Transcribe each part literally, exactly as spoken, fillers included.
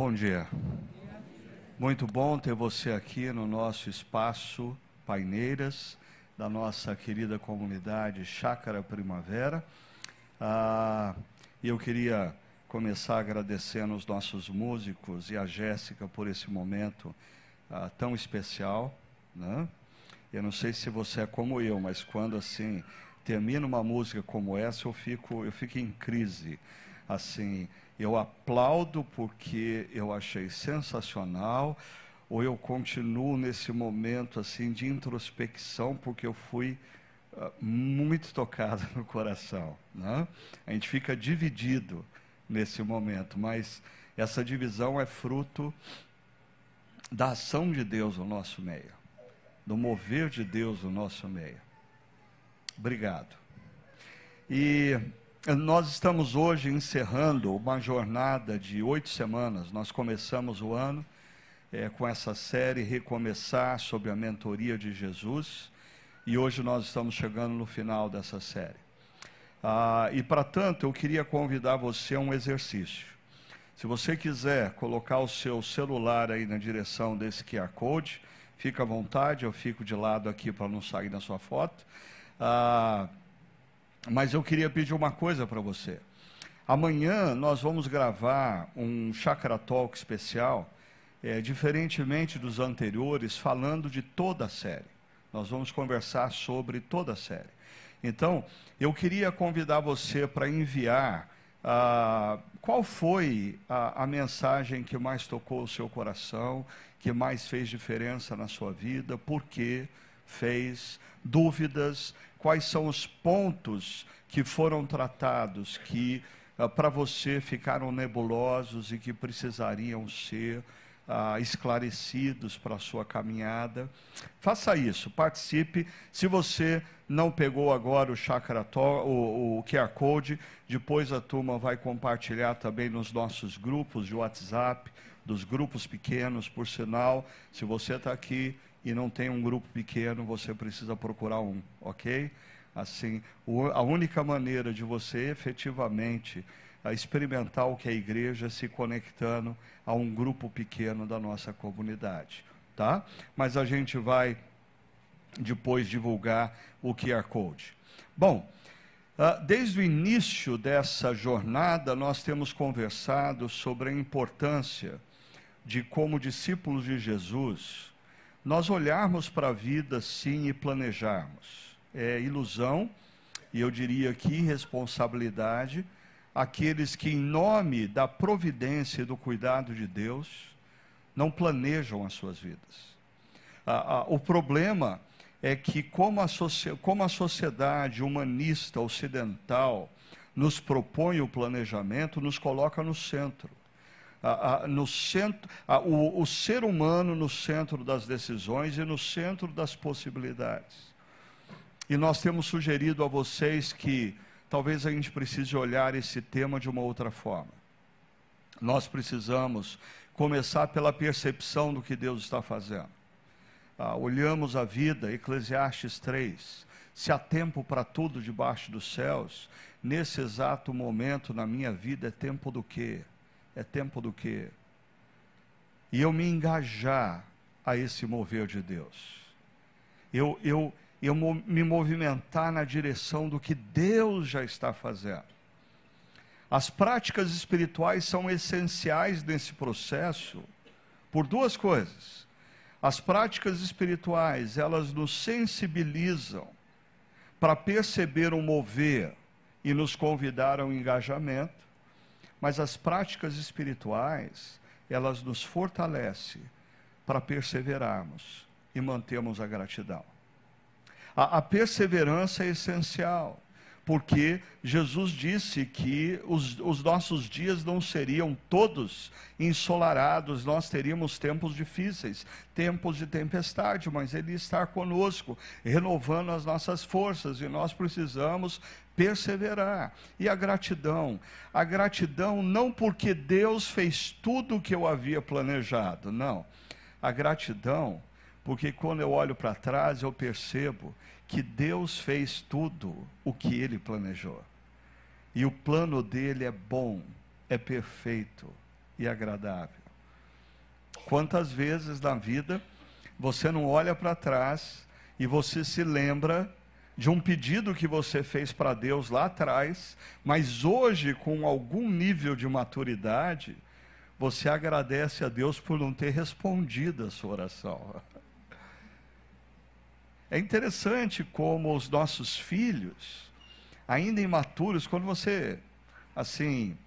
Bom dia. Muito bom ter você aqui no nosso espaço Paineiras, da nossa querida comunidade Chácara Primavera. Ah, eu queria começar agradecendo os nossos músicos e a Jéssica por esse momento ah, tão especial, né? Eu não sei se você é como eu, mas quando assim termina uma música como essa, eu fico, eu fico em crise. Assim, eu aplaudo porque eu achei sensacional, ou eu continuo nesse momento assim de introspecção porque eu fui uh, muito tocado no coração, né? A gente fica dividido nesse momento, mas essa divisão é fruto da ação de Deus no nosso meio, do mover de Deus no nosso meio. Obrigado. E nós estamos hoje encerrando uma jornada de oito semanas. Nós começamos o ano é, com essa série Recomeçar sob a Mentoria de Jesus, e hoje nós estamos chegando no final dessa série. Ah, e para tanto eu queria convidar você a um exercício. Se você quiser colocar o seu celular aí na direção desse Q R Code, fica à vontade, eu fico de lado aqui para não sair da sua foto. Ah, mas eu queria pedir uma coisa para você. Amanhã nós vamos gravar um Chácara Talk especial, é, diferentemente dos anteriores, falando de toda a série. Nós vamos conversar sobre toda a série. Então, eu queria convidar você para enviar ah, qual foi a, a mensagem que mais tocou o seu coração, que mais fez diferença na sua vida, por quê? Fez, dúvidas, quais são os pontos que foram tratados, que ah, para você ficaram nebulosos e que precisariam ser ah, esclarecidos para a sua caminhada. Faça isso, participe. Se você não pegou agora o Chácara Talk, o, o Q R Code, depois a turma vai compartilhar também nos nossos grupos de WhatsApp, dos grupos pequenos. Por sinal, se você está aqui e não tem um grupo pequeno, você precisa procurar um, ok? Assim, o, a única maneira de você efetivamente a experimentar o que é a igreja é se conectando a um grupo pequeno da nossa comunidade, tá? Mas a gente vai depois divulgar o Q R Code. Bom, uh, desde o início dessa jornada, nós temos conversado sobre a importância de, como discípulos de Jesus, nós olharmos para a vida, sim, e planejarmos. É ilusão, e eu diria que irresponsabilidade, aqueles que, em nome da providência e do cuidado de Deus, não planejam as suas vidas. Ah, ah, o problema é que, como a, como a sociedade humanista ocidental nos propõe o planejamento, nos coloca no centro. Ah, ah, no centro, ah, o, o ser humano no centro das decisões e no centro das possibilidades. E nós temos sugerido a vocês que talvez a gente precise olhar esse tema de uma outra forma. Nós precisamos começar pela percepção do que Deus está fazendo. Ah, olhamos a vida, Eclesiastes três, se há tempo para tudo debaixo dos céus, nesse exato momento na minha vida é tempo do quê? É tempo do quê? E eu me engajar a esse mover de Deus. Eu, eu, eu me movimentar na direção do que Deus já está fazendo. As práticas espirituais são essenciais nesse processo por duas coisas. As práticas espirituais, elas nos sensibilizam para perceber o mover e nos convidar ao engajamento. Mas as práticas espirituais, elas nos fortalecem para perseverarmos e mantermos a gratidão. A, a perseverança é essencial, porque Jesus disse que os, os nossos dias não seriam todos ensolarados, nós teríamos tempos difíceis, tempos de tempestade, mas Ele está conosco, renovando as nossas forças, e nós precisamos perseverar. E a gratidão, a gratidão não porque Deus fez tudo o que eu havia planejado, não. A gratidão, porque quando eu olho para trás, eu percebo que Deus fez tudo o que Ele planejou. E o plano dEle é bom, é perfeito e agradável. Quantas vezes na vida você não olha para trás e você se lembra de um pedido que você fez para Deus lá atrás, mas hoje, com algum nível de maturidade, você agradece a Deus por não ter respondido a sua oração. É interessante como os nossos filhos, ainda imaturos, quando você, assim,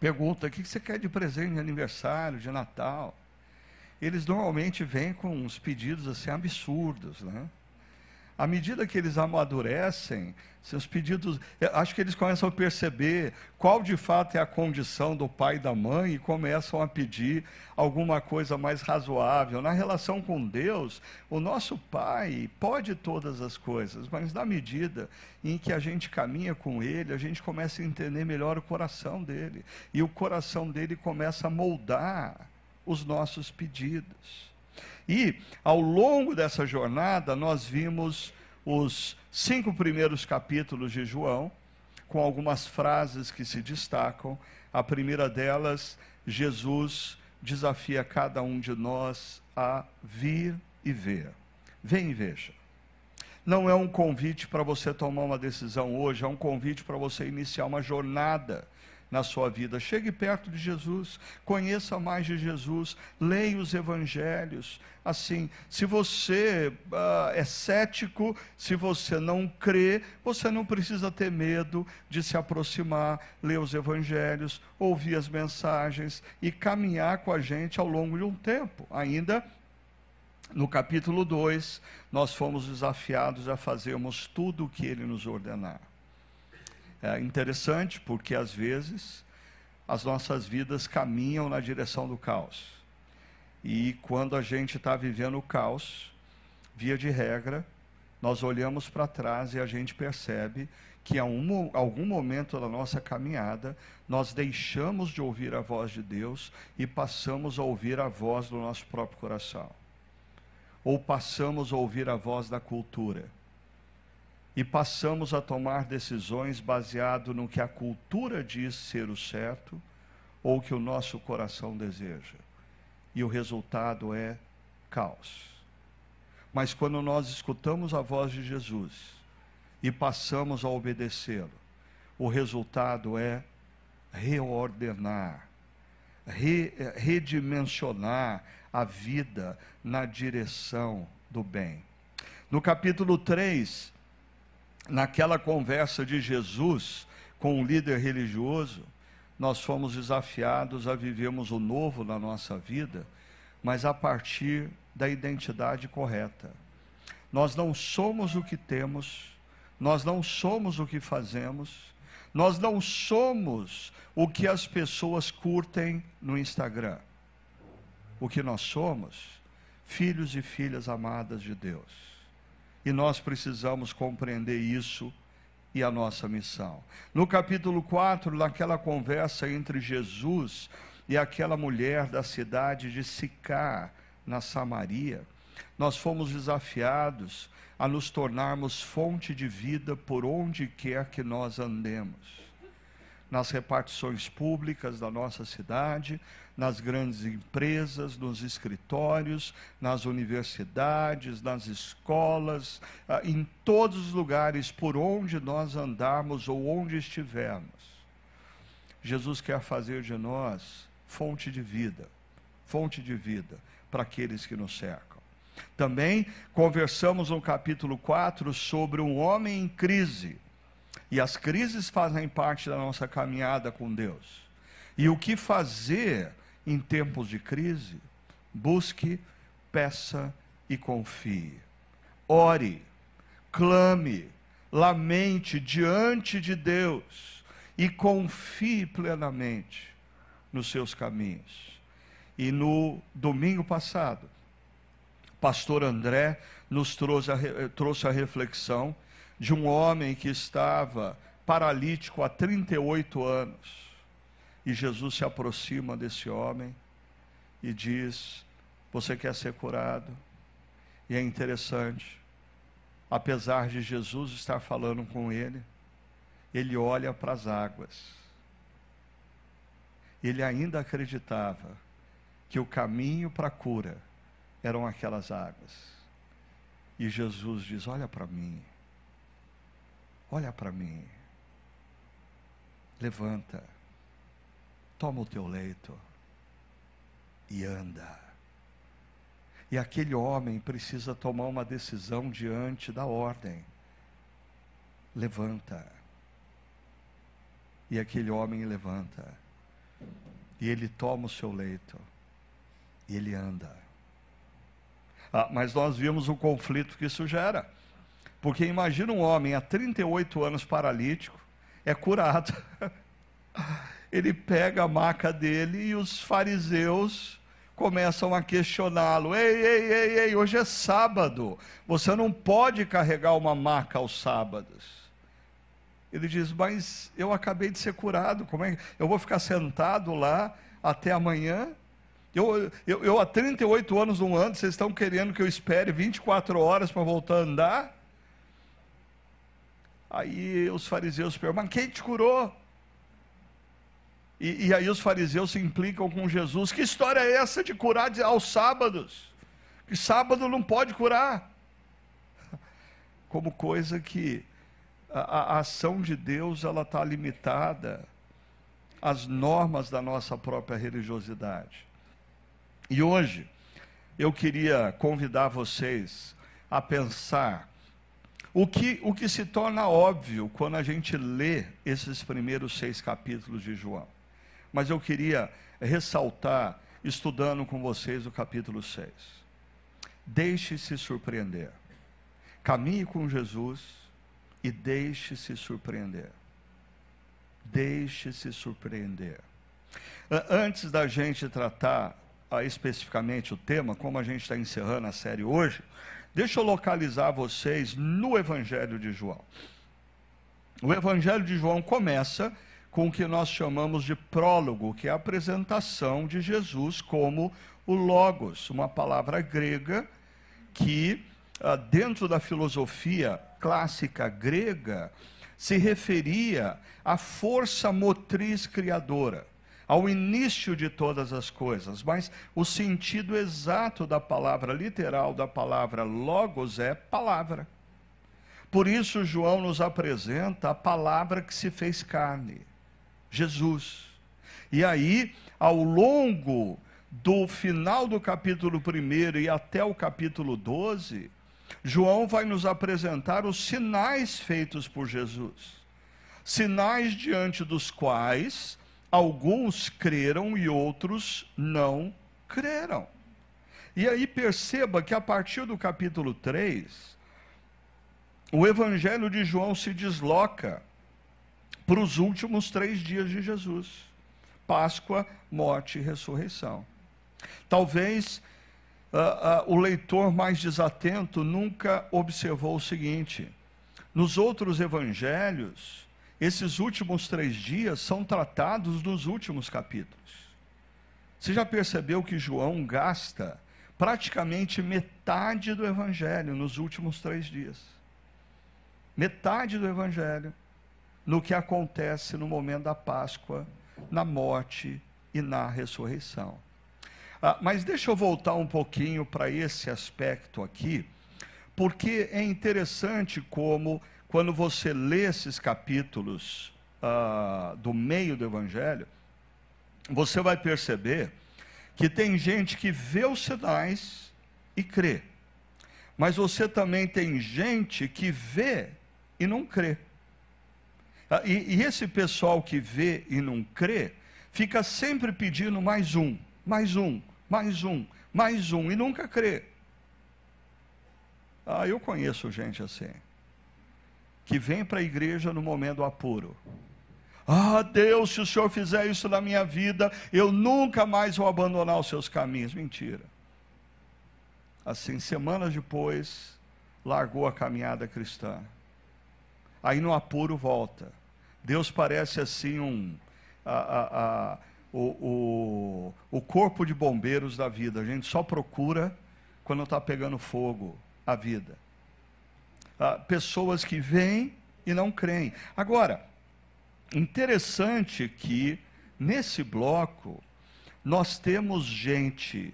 pergunta, o que você quer de presente de aniversário, de Natal? Eles normalmente vêm com uns pedidos, assim, absurdos, né? À medida que eles amadurecem, seus pedidos, acho que eles começam a perceber qual de fato é a condição do pai e da mãe e começam a pedir alguma coisa mais razoável. Na relação com Deus, o nosso pai pode todas as coisas, mas na medida em que a gente caminha com ele, a gente começa a entender melhor o coração dele. E o coração dele começa a moldar os nossos pedidos. E, ao longo dessa jornada, nós vimos os cinco primeiros capítulos de João, com algumas frases que se destacam. A primeira delas, Jesus desafia cada um de nós a vir e ver. Vem e veja. Não é um convite para você tomar uma decisão hoje, é um convite para você iniciar uma jornada na sua vida. Chegue perto de Jesus, conheça mais de Jesus, leia os evangelhos. Assim, se você uh, é cético, se você não crê, você não precisa ter medo de se aproximar, ler os evangelhos, ouvir as mensagens e caminhar com a gente ao longo de um tempo. Ainda no capítulo dois, nós fomos desafiados a fazermos tudo o que ele nos ordenar. É interessante porque, às vezes, as nossas vidas caminham na direção do caos. E quando a gente está vivendo o caos, via de regra, nós olhamos para trás e a gente percebe que, a um, algum momento da nossa caminhada, nós deixamos de ouvir a voz de Deus e passamos a ouvir a voz do nosso próprio coração. Ou passamos a ouvir a voz da cultura. E passamos a tomar decisões baseado no que a cultura diz ser o certo ou que o nosso coração deseja. E o resultado é caos. Mas quando nós escutamos a voz de Jesus e passamos a obedecê-lo, o resultado é reordenar, re, redimensionar a vida na direção do bem. No capítulo três, naquela conversa de Jesus com um líder religioso, nós fomos desafiados a vivermos o novo na nossa vida, mas a partir da identidade correta. Nós não somos o que temos, nós não somos o que fazemos, nós não somos o que as pessoas curtem no Instagram. O que nós somos? Filhos e filhas amadas de Deus. E nós precisamos compreender isso e a nossa missão. No capítulo quatro, naquela conversa entre Jesus e aquela mulher da cidade de Sicar, na Samaria, nós fomos desafiados a nos tornarmos fonte de vida por onde quer que nós andemos. Nas repartições públicas da nossa cidade, nas grandes empresas, nos escritórios, nas universidades, nas escolas, em todos os lugares, por onde nós andarmos ou onde estivermos. Jesus quer fazer de nós fonte de vida, fonte de vida para aqueles que nos cercam. Também conversamos no capítulo quatro sobre um homem em crise, e as crises fazem parte da nossa caminhada com Deus. E o que fazer em tempos de crise? Busque, peça e confie. Ore, clame, lamente diante de Deus e confie plenamente nos seus caminhos. E no domingo passado, o pastor André nos trouxe a, trouxe a reflexão de um homem que estava paralítico há trinta e oito anos. E Jesus se aproxima desse homem e diz, você quer ser curado? E é interessante, apesar de Jesus estar falando com ele, ele olha para as águas. Ele ainda acreditava que o caminho para a cura eram aquelas águas. E Jesus diz: olha para mim, olha para mim, levanta, toma o teu leito e anda. E aquele homem precisa tomar uma decisão diante da ordem: levanta. E aquele homem levanta, e ele toma o seu leito, e ele anda. Ah, mas nós vimos o conflito que isso gera, porque imagina um homem há trinta e oito anos paralítico, é curado, ele pega a maca dele e os fariseus começam a questioná-lo: ei, ei, ei, ei, hoje é sábado, você não pode carregar uma maca aos sábados. Ele diz: mas eu acabei de ser curado, como é que eu vou ficar sentado lá até amanhã? Eu, eu, eu há trinta e oito anos, um ano, vocês estão querendo que eu espere vinte e quatro horas para voltar a andar? Aí os fariseus perguntam: mas quem te curou? E, e aí os fariseus se implicam com Jesus: que história é essa de curar aos sábados? Que sábado não pode curar? Como coisa que a, a ação de Deus, ela está limitada às normas da nossa própria religiosidade. E hoje eu queria convidar vocês a pensar o que, o que se torna óbvio quando a gente lê esses primeiros seis capítulos de João. Mas eu queria ressaltar, estudando com vocês o capítulo seis. Deixe-se surpreender. Caminhe com Jesus e deixe-se surpreender. Deixe-se surpreender. Antes da gente tratar especificamente o tema, como a gente está encerrando a série hoje, deixa eu localizar vocês no Evangelho de João. O Evangelho de João começa com o que nós chamamos de prólogo, que é a apresentação de Jesus como o Logos, uma palavra grega que, dentro da filosofia clássica grega, se referia à força motriz criadora, ao início de todas as coisas. Mas o sentido exato da palavra, literal da palavra logos, é palavra. Por isso João nos apresenta a palavra que se fez carne, Jesus. E aí, ao longo do final do capítulo primeiro e até o capítulo doze, João vai nos apresentar os sinais feitos por Jesus, sinais diante dos quais alguns creram e outros não creram. E aí perceba que a partir do capítulo três, o Evangelho de João se desloca para os últimos três dias de Jesus: Páscoa, morte e ressurreição. Talvez uh, uh, o leitor mais desatento nunca observou o seguinte: nos outros evangelhos, esses últimos três dias são tratados nos últimos capítulos. Você já percebeu que João gasta praticamente metade do Evangelho nos últimos três dias? Metade do Evangelho no que acontece no momento da Páscoa, na morte e na ressurreição. Ah, mas deixa eu voltar um pouquinho para esse aspecto aqui, porque é interessante como, quando você lê esses capítulos uh, do meio do Evangelho, você vai perceber que tem gente que vê os sinais e crê. Mas você também tem gente que vê e não crê. Uh, e, e esse pessoal que vê e não crê fica sempre pedindo mais um, mais um, mais um, mais um, e nunca crê. Ah, eu conheço gente assim, que vem para a igreja no momento do apuro. Ah, Deus, se o Senhor fizer isso na minha vida, eu nunca mais vou abandonar os seus caminhos. Mentira. Assim, semanas depois, largou a caminhada cristã. Aí no apuro volta. Deus parece assim um, a, a, a, o, o, o corpo de bombeiros da vida. A gente só procura quando está pegando fogo a vida. Uh, pessoas que vêm e não creem. Agora, interessante que nesse bloco Nós temos gente,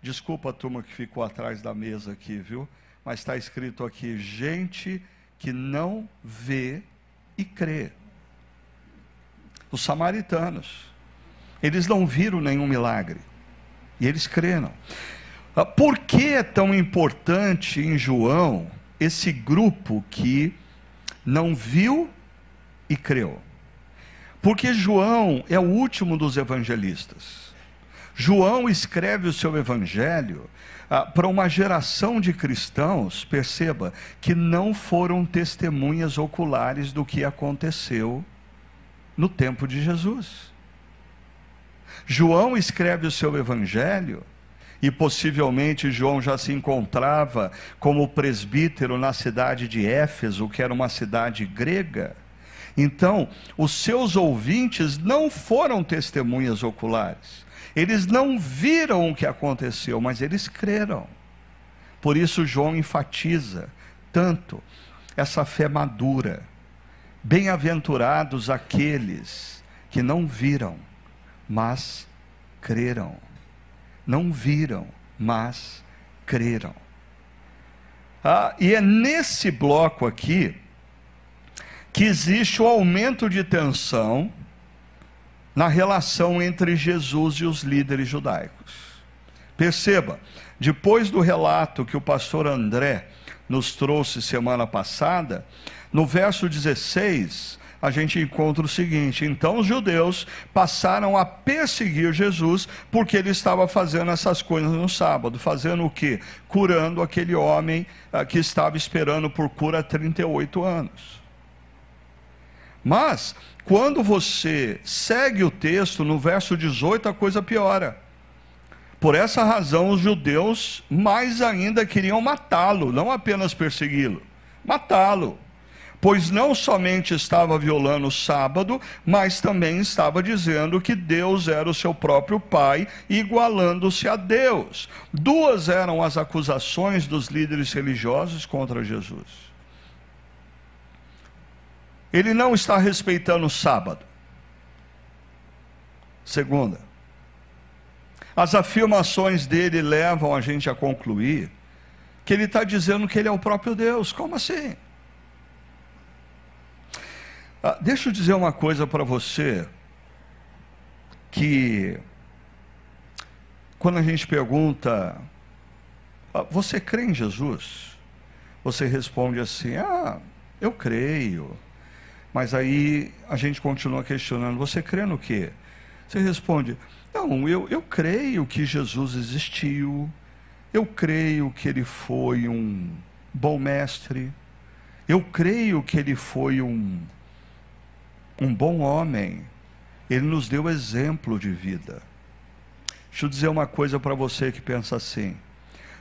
desculpa a turma que ficou atrás da mesa aqui, viu? Mas está escrito aqui, gente que não vê e crê. Os samaritanos, eles não viram nenhum milagre, e eles creram. Por que é tão importante em João esse grupo que não viu e creu? Porque João é o último dos evangelistas. João escreve o seu evangelho ah, para uma geração de cristãos, perceba, que não foram testemunhas oculares do que aconteceu no tempo de Jesus. João escreve o seu evangelho, e possivelmente João já se encontrava como presbítero na cidade de Éfeso, que era uma cidade grega. Então, os seus ouvintes não foram testemunhas oculares. Eles não viram o que aconteceu, mas eles creram. Por isso João enfatiza tanto essa fé madura. Bem-aventurados aqueles que não viram, mas creram. Não viram, mas creram. Ah, e é nesse bloco aqui que existe o aumento de tensão na relação entre Jesus e os líderes judaicos. Perceba, depois do relato que o pastor André nos trouxe semana passada, no verso dezesseis, a gente encontra o seguinte: então os judeus passaram a perseguir Jesus, porque ele estava fazendo essas coisas no sábado. Fazendo o quê? Curando aquele homem ah, que estava esperando por cura há trinta e oito anos. Mas, quando você segue o texto, no verso dezoito, a coisa piora. Por essa razão, os judeus mais ainda queriam matá-lo, não apenas persegui-lo, matá-lo. Pois não somente estava violando o sábado, mas também estava dizendo que Deus era o seu próprio Pai, igualando-se a Deus. Duas eram as acusações dos líderes religiosos contra Jesus. Ele não está respeitando o sábado. Segunda, as afirmações dele levam a gente a concluir que ele está dizendo que ele é o próprio Deus. Como assim? Ah, deixa eu dizer uma coisa para você, que quando a gente pergunta, ah, você crê em Jesus? Você responde assim, ah, eu creio, mas aí a gente continua questionando, você crê no quê? Você responde, não, eu, eu creio que Jesus existiu, eu creio que ele foi um bom mestre, eu creio que ele foi um... um bom homem, ele nos deu exemplo de vida. Deixa eu dizer uma coisa para você que pensa assim,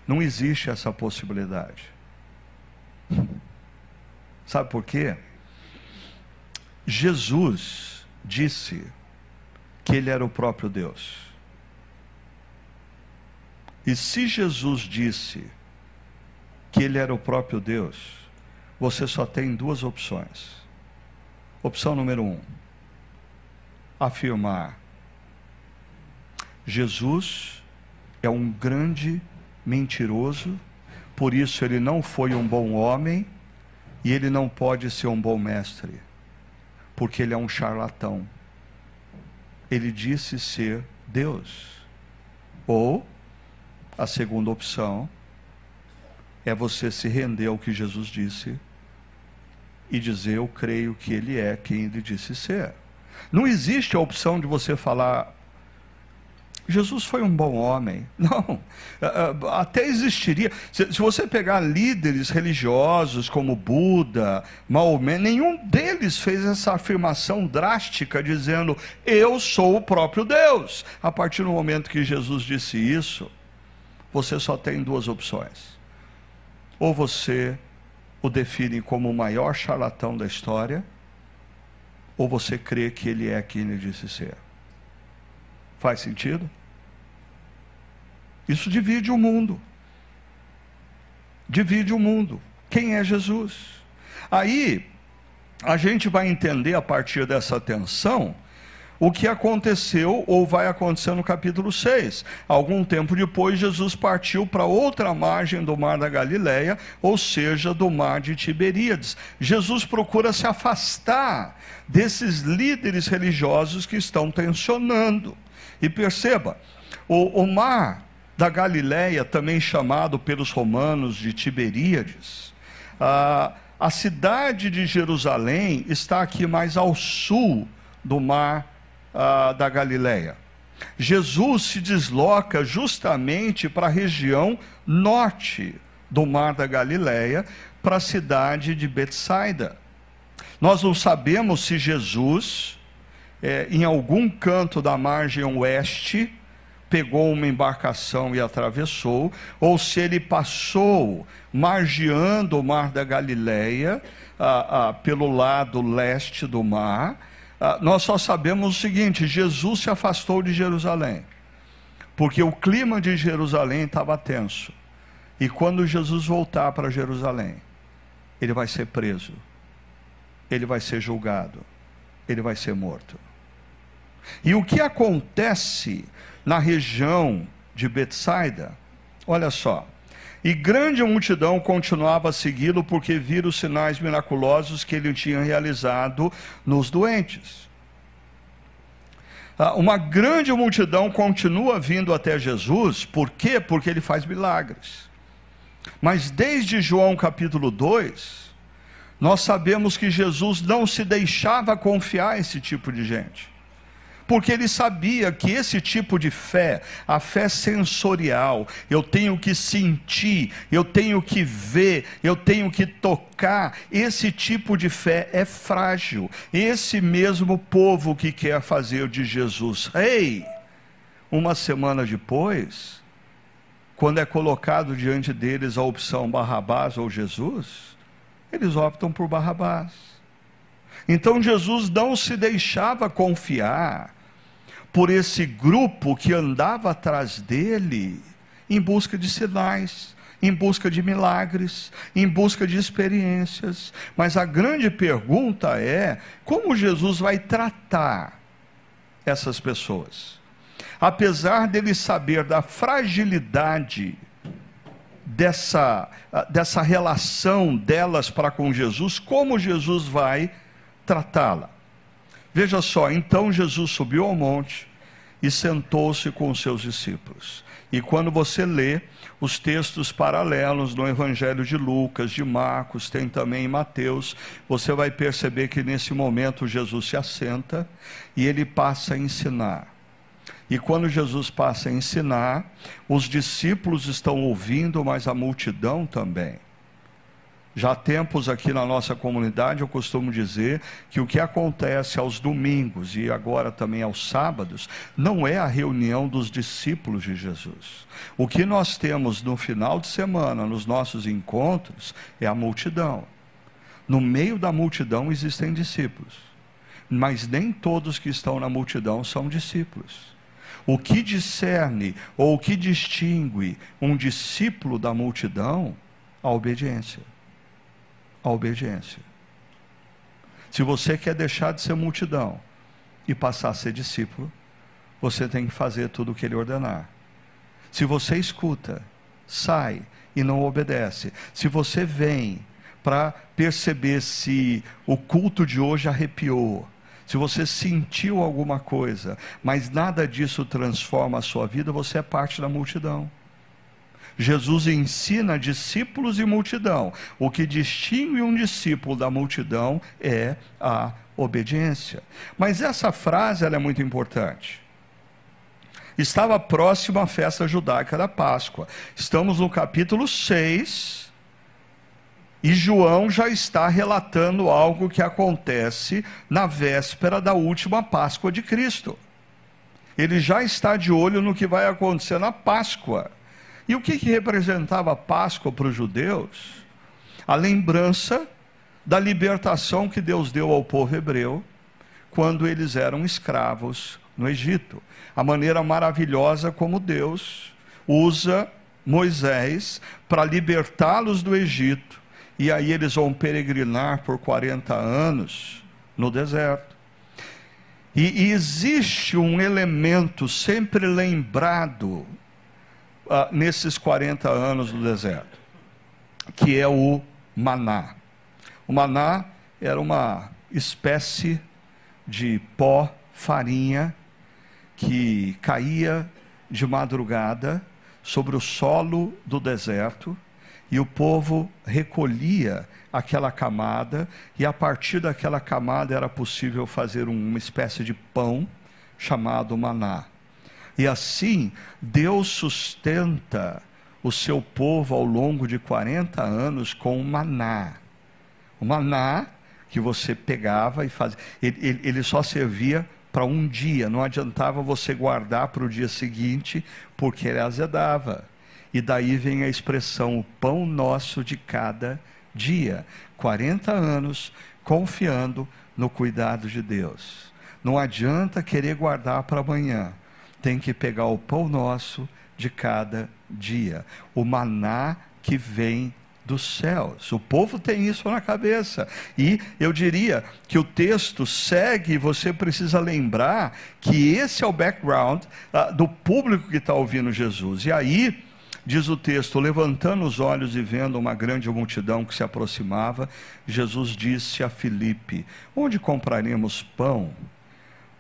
não existe essa possibilidade. Sabe por quê? Jesus disse que ele era o próprio Deus. E se Jesus disse que ele era o próprio Deus, você só tem duas opções. Opção número um, afirmar, Jesus é um grande mentiroso, por isso ele não foi um bom homem, e ele não pode ser um bom mestre, porque ele é um charlatão, ele disse ser Deus. Ou, a segunda opção, é você se render ao que Jesus disse, e dizer, eu creio que ele é quem ele disse ser. Não existe a opção de você falar, Jesus foi um bom homem. Não, até existiria. Se você pegar líderes religiosos como Buda, Maomé, nenhum deles fez essa afirmação drástica, dizendo, eu sou o próprio Deus. A partir do momento que Jesus disse isso, você só tem duas opções. Ou você o definem como o maior charlatão da história, ou você crê que ele é quem ele disse ser. Faz sentido? Isso divide o mundo. Divide o mundo. Quem é Jesus? Aí, a gente vai entender a partir dessa tensão, o que aconteceu ou vai acontecer no capítulo seis. Algum tempo depois, Jesus partiu para outra margem do Mar da Galileia, ou seja, do Mar de Tiberíades. Jesus procura se afastar desses líderes religiosos que estão tensionando. E perceba, o, o Mar da Galileia, também chamado pelos romanos de Tiberíades, ah, a cidade de Jerusalém está aqui mais ao sul do Mar ah, da Galileia. Jesus se desloca justamente para a região norte do Mar da Galileia, para a cidade de Betsaida. Nós não sabemos se Jesus, é, em algum canto da margem oeste, pegou uma embarcação e atravessou, ou se ele passou margeando o Mar da Galileia, ah, ah, pelo lado leste do mar. ah, nós só sabemos o seguinte: Jesus se afastou de Jerusalém, porque o clima de Jerusalém estava tenso, e quando Jesus voltar para Jerusalém, ele vai ser preso, ele vai ser julgado, ele vai ser morto. E o que acontece na região de Betsaida? Olha só: e grande multidão continuava a segui-lo, porque viram os sinais miraculosos que ele tinha realizado nos doentes. Ah, uma grande multidão continua vindo até Jesus. Por quê? Porque ele faz milagres. Mas desde João capítulo dois, nós sabemos que Jesus não se deixava confiar a esse tipo de gente, porque ele sabia que esse tipo de fé, a fé sensorial, eu tenho que sentir, eu tenho que ver, eu tenho que tocar, esse tipo de fé é frágil. Esse mesmo povo que quer fazer de Jesus rei, uma semana depois, quando é colocado diante deles a opção Barrabás ou Jesus, eles optam por Barrabás. Então Jesus não se deixava confiar por esse grupo que andava atrás dele, em busca de sinais, em busca de milagres, em busca de experiências. Mas a grande pergunta é: como Jesus vai tratar essas pessoas? Apesar dele saber da fragilidade dessa, dessa relação delas para com Jesus, como Jesus vai tratá-la? Veja só: então Jesus subiu ao monte e sentou-se com os seus discípulos. E quando você lê os textos paralelos no Evangelho de Lucas, de Marcos, tem também em Mateus, você vai perceber que nesse momento Jesus se assenta e ele passa a ensinar. E quando Jesus passa a ensinar, os discípulos estão ouvindo, mas a multidão também. Já há tempos aqui na nossa comunidade, eu costumo dizer que o que acontece aos domingos e agora também aos sábados, não é a reunião dos discípulos de Jesus. O que nós temos no final de semana, nos nossos encontros, é a multidão. No meio da multidão existem discípulos, mas nem todos que estão na multidão são discípulos. O que discerne ou o que distingue um discípulo da multidão? A obediência. A obediência. Se você quer deixar de ser multidão e passar a ser discípulo, você tem que fazer tudo o que ele ordenar. Se você escuta, sai e não obedece. Se você vem para perceber se o culto de hoje arrepiou, se você sentiu alguma coisa, mas nada disso transforma a sua vida, você é parte da multidão. Jesus ensina discípulos e multidão. O que distingue um discípulo da multidão é a obediência. Mas essa frase, ela é muito importante. Estava próxima a festa judaica da Páscoa. Estamos no capítulo seis, e João já está relatando algo que acontece na véspera da última Páscoa de Cristo. Ele já está de olho no que vai acontecer na Páscoa. E o que que representava a Páscoa para os judeus? A lembrança da libertação que Deus deu ao povo hebreu, quando eles eram escravos no Egito. A maneira maravilhosa como Deus usa Moisés para libertá-los do Egito, e aí eles vão peregrinar por quarenta anos no deserto. E, e existe um elemento sempre lembrado ah, nesses quarenta anos do deserto, que é o maná. O maná era uma espécie de pó, farinha, que caía de madrugada sobre o solo do deserto, e o povo recolhia aquela camada, e a partir daquela camada era possível fazer uma espécie de pão chamado maná. E assim, Deus sustenta o seu povo ao longo de quarenta anos com o maná. O maná que você pegava e fazia, ele, ele, ele só servia para um dia, não adiantava você guardar para o dia seguinte, porque ele azedava. E daí vem a expressão, o pão nosso de cada dia. quarenta anos confiando no cuidado de Deus. Não adianta querer guardar para amanhã. Tem que pegar o pão nosso de cada dia. O maná que vem dos céus. O povo tem isso na cabeça. E eu diria que o texto segue, você precisa lembrar que esse é o background uh, do público que está ouvindo Jesus. E aí diz o texto, levantando os olhos e vendo uma grande multidão que se aproximava, Jesus disse a Filipe, onde compraremos pão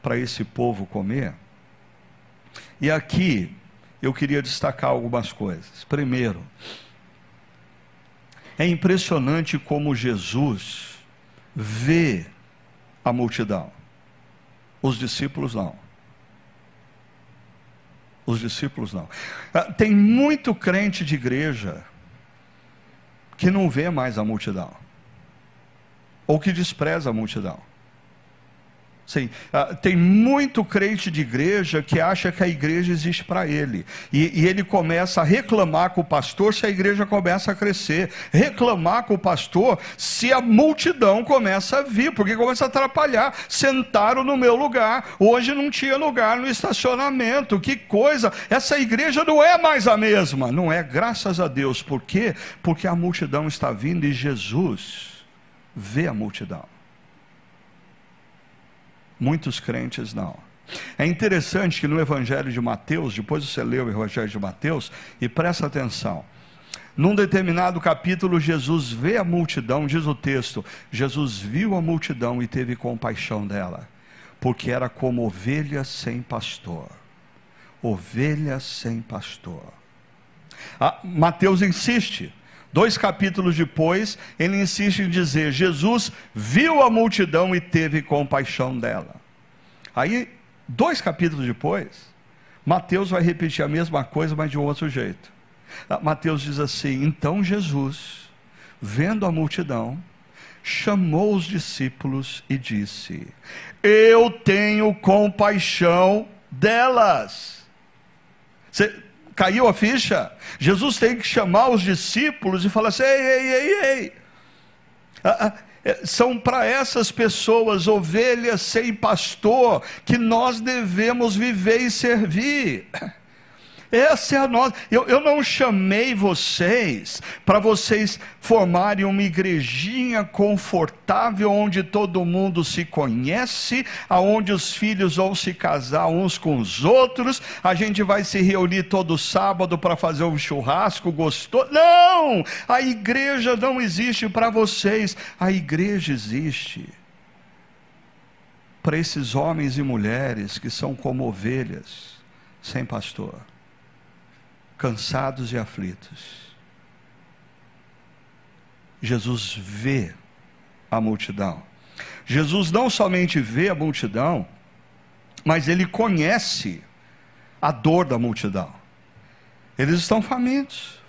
para esse povo comer? E aqui eu queria destacar algumas coisas. Primeiro, é impressionante como Jesus vê a multidão. Os discípulos não. Os discípulos não. Tem muito crente de igreja que não vê mais a multidão, ou que despreza a multidão. Sim, tem muito crente de igreja que acha que a igreja existe para ele, e, e ele começa a reclamar com o pastor se a igreja começa a crescer, reclamar com o pastor se a multidão começa a vir, porque começa a atrapalhar, sentaram no meu lugar, hoje não tinha lugar no estacionamento, que coisa, essa igreja não é mais a mesma, não é, graças a Deus. Por quê? Porque a multidão está vindo e Jesus vê a multidão. Muitos crentes não. É interessante que no Evangelho de Mateus, depois você lê o Evangelho de Mateus, e presta atenção, num determinado capítulo, Jesus vê a multidão, diz o texto, Jesus viu a multidão e teve compaixão dela, porque era como ovelha sem pastor, ovelha sem pastor. Ah, Mateus insiste, dois capítulos depois, ele insiste em dizer, Jesus viu a multidão e teve compaixão dela. Aí, dois capítulos depois, Mateus vai repetir a mesma coisa, mas de outro jeito. Mateus diz assim, então Jesus, vendo a multidão, chamou os discípulos e disse, eu tenho compaixão delas. Você... Caiu a ficha? Jesus tem que chamar os discípulos e falar assim, ei, ei, ei, ei, ah, ah, são para essas pessoas, ovelhas sem pastor, que nós devemos viver e servir. Essa é a nossa, eu, eu não chamei vocês para vocês formarem uma igrejinha confortável, onde todo mundo se conhece, aonde os filhos vão se casar uns com os outros, a gente vai se reunir todo sábado para fazer um churrasco gostoso. Não! A igreja não existe para vocês, a igreja existe para esses homens e mulheres que são como ovelhas sem pastor, cansados e aflitos. Jesus vê a multidão. Jesus não somente vê a multidão, mas ele conhece a dor da multidão. Eles estão famintos.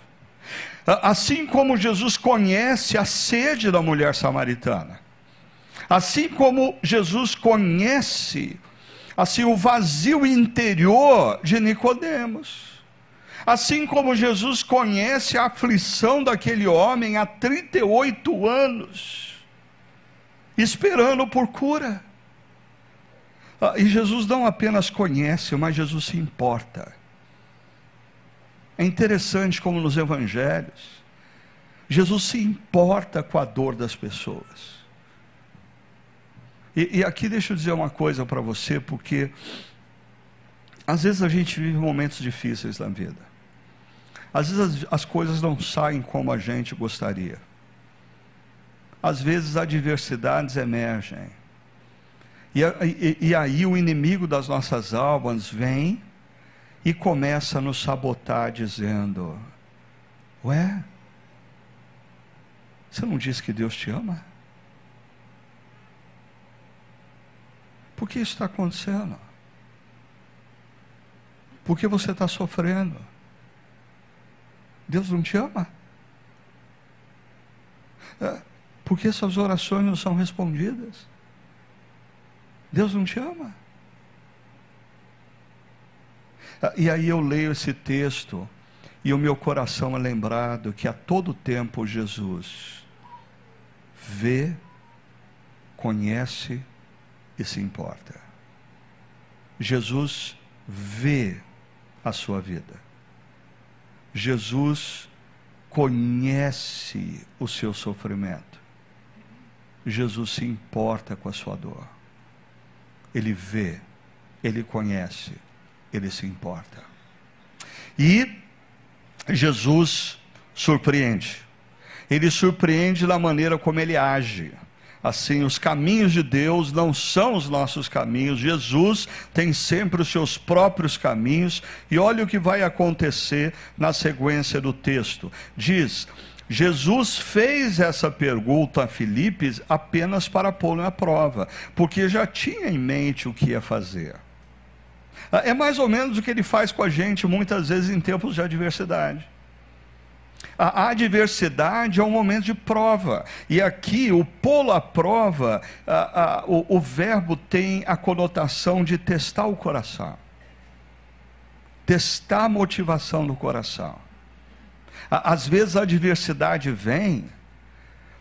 Assim como Jesus conhece a sede da mulher samaritana, assim como Jesus conhece assim o vazio interior de Nicodemos, assim como Jesus conhece a aflição daquele homem há trinta e oito anos, esperando por cura. E Jesus não apenas conhece, mas Jesus se importa. É interessante como nos evangelhos, Jesus se importa com a dor das pessoas. E, e aqui deixa eu dizer uma coisa para você, porque às vezes a gente vive momentos difíceis na vida. Às vezes as, as coisas não saem como a gente gostaria. Às vezes adversidades emergem. E, e, e aí o inimigo das nossas almas vem e começa a nos sabotar dizendo: ué, você não disse que Deus te ama? Por que isso está acontecendo? Por que você está sofrendo? Deus não te ama? Por que suas orações não são respondidas? Deus não te ama? E aí eu leio esse texto e o meu coração é lembrado que a todo tempo Jesus vê, conhece e se importa. Jesus vê a sua vida. Jesus conhece o seu sofrimento. Jesus se importa com a sua dor. Ele vê, ele conhece, ele se importa. E Jesus surpreende. Ele surpreende na maneira como ele age. Assim, os caminhos de Deus não são os nossos caminhos. Jesus tem sempre os seus próprios caminhos. E olha o que vai acontecer na sequência do texto. Diz: Jesus fez essa pergunta a Filipe apenas para pô-lo à prova, porque já tinha em mente o que ia fazer. É mais ou menos o que ele faz com a gente muitas vezes em tempos de adversidade. A adversidade é um momento de prova, e aqui o pô-lo à prova, a, a, o, o verbo tem a conotação de testar o coração, testar a motivação do coração. A, às vezes a adversidade vem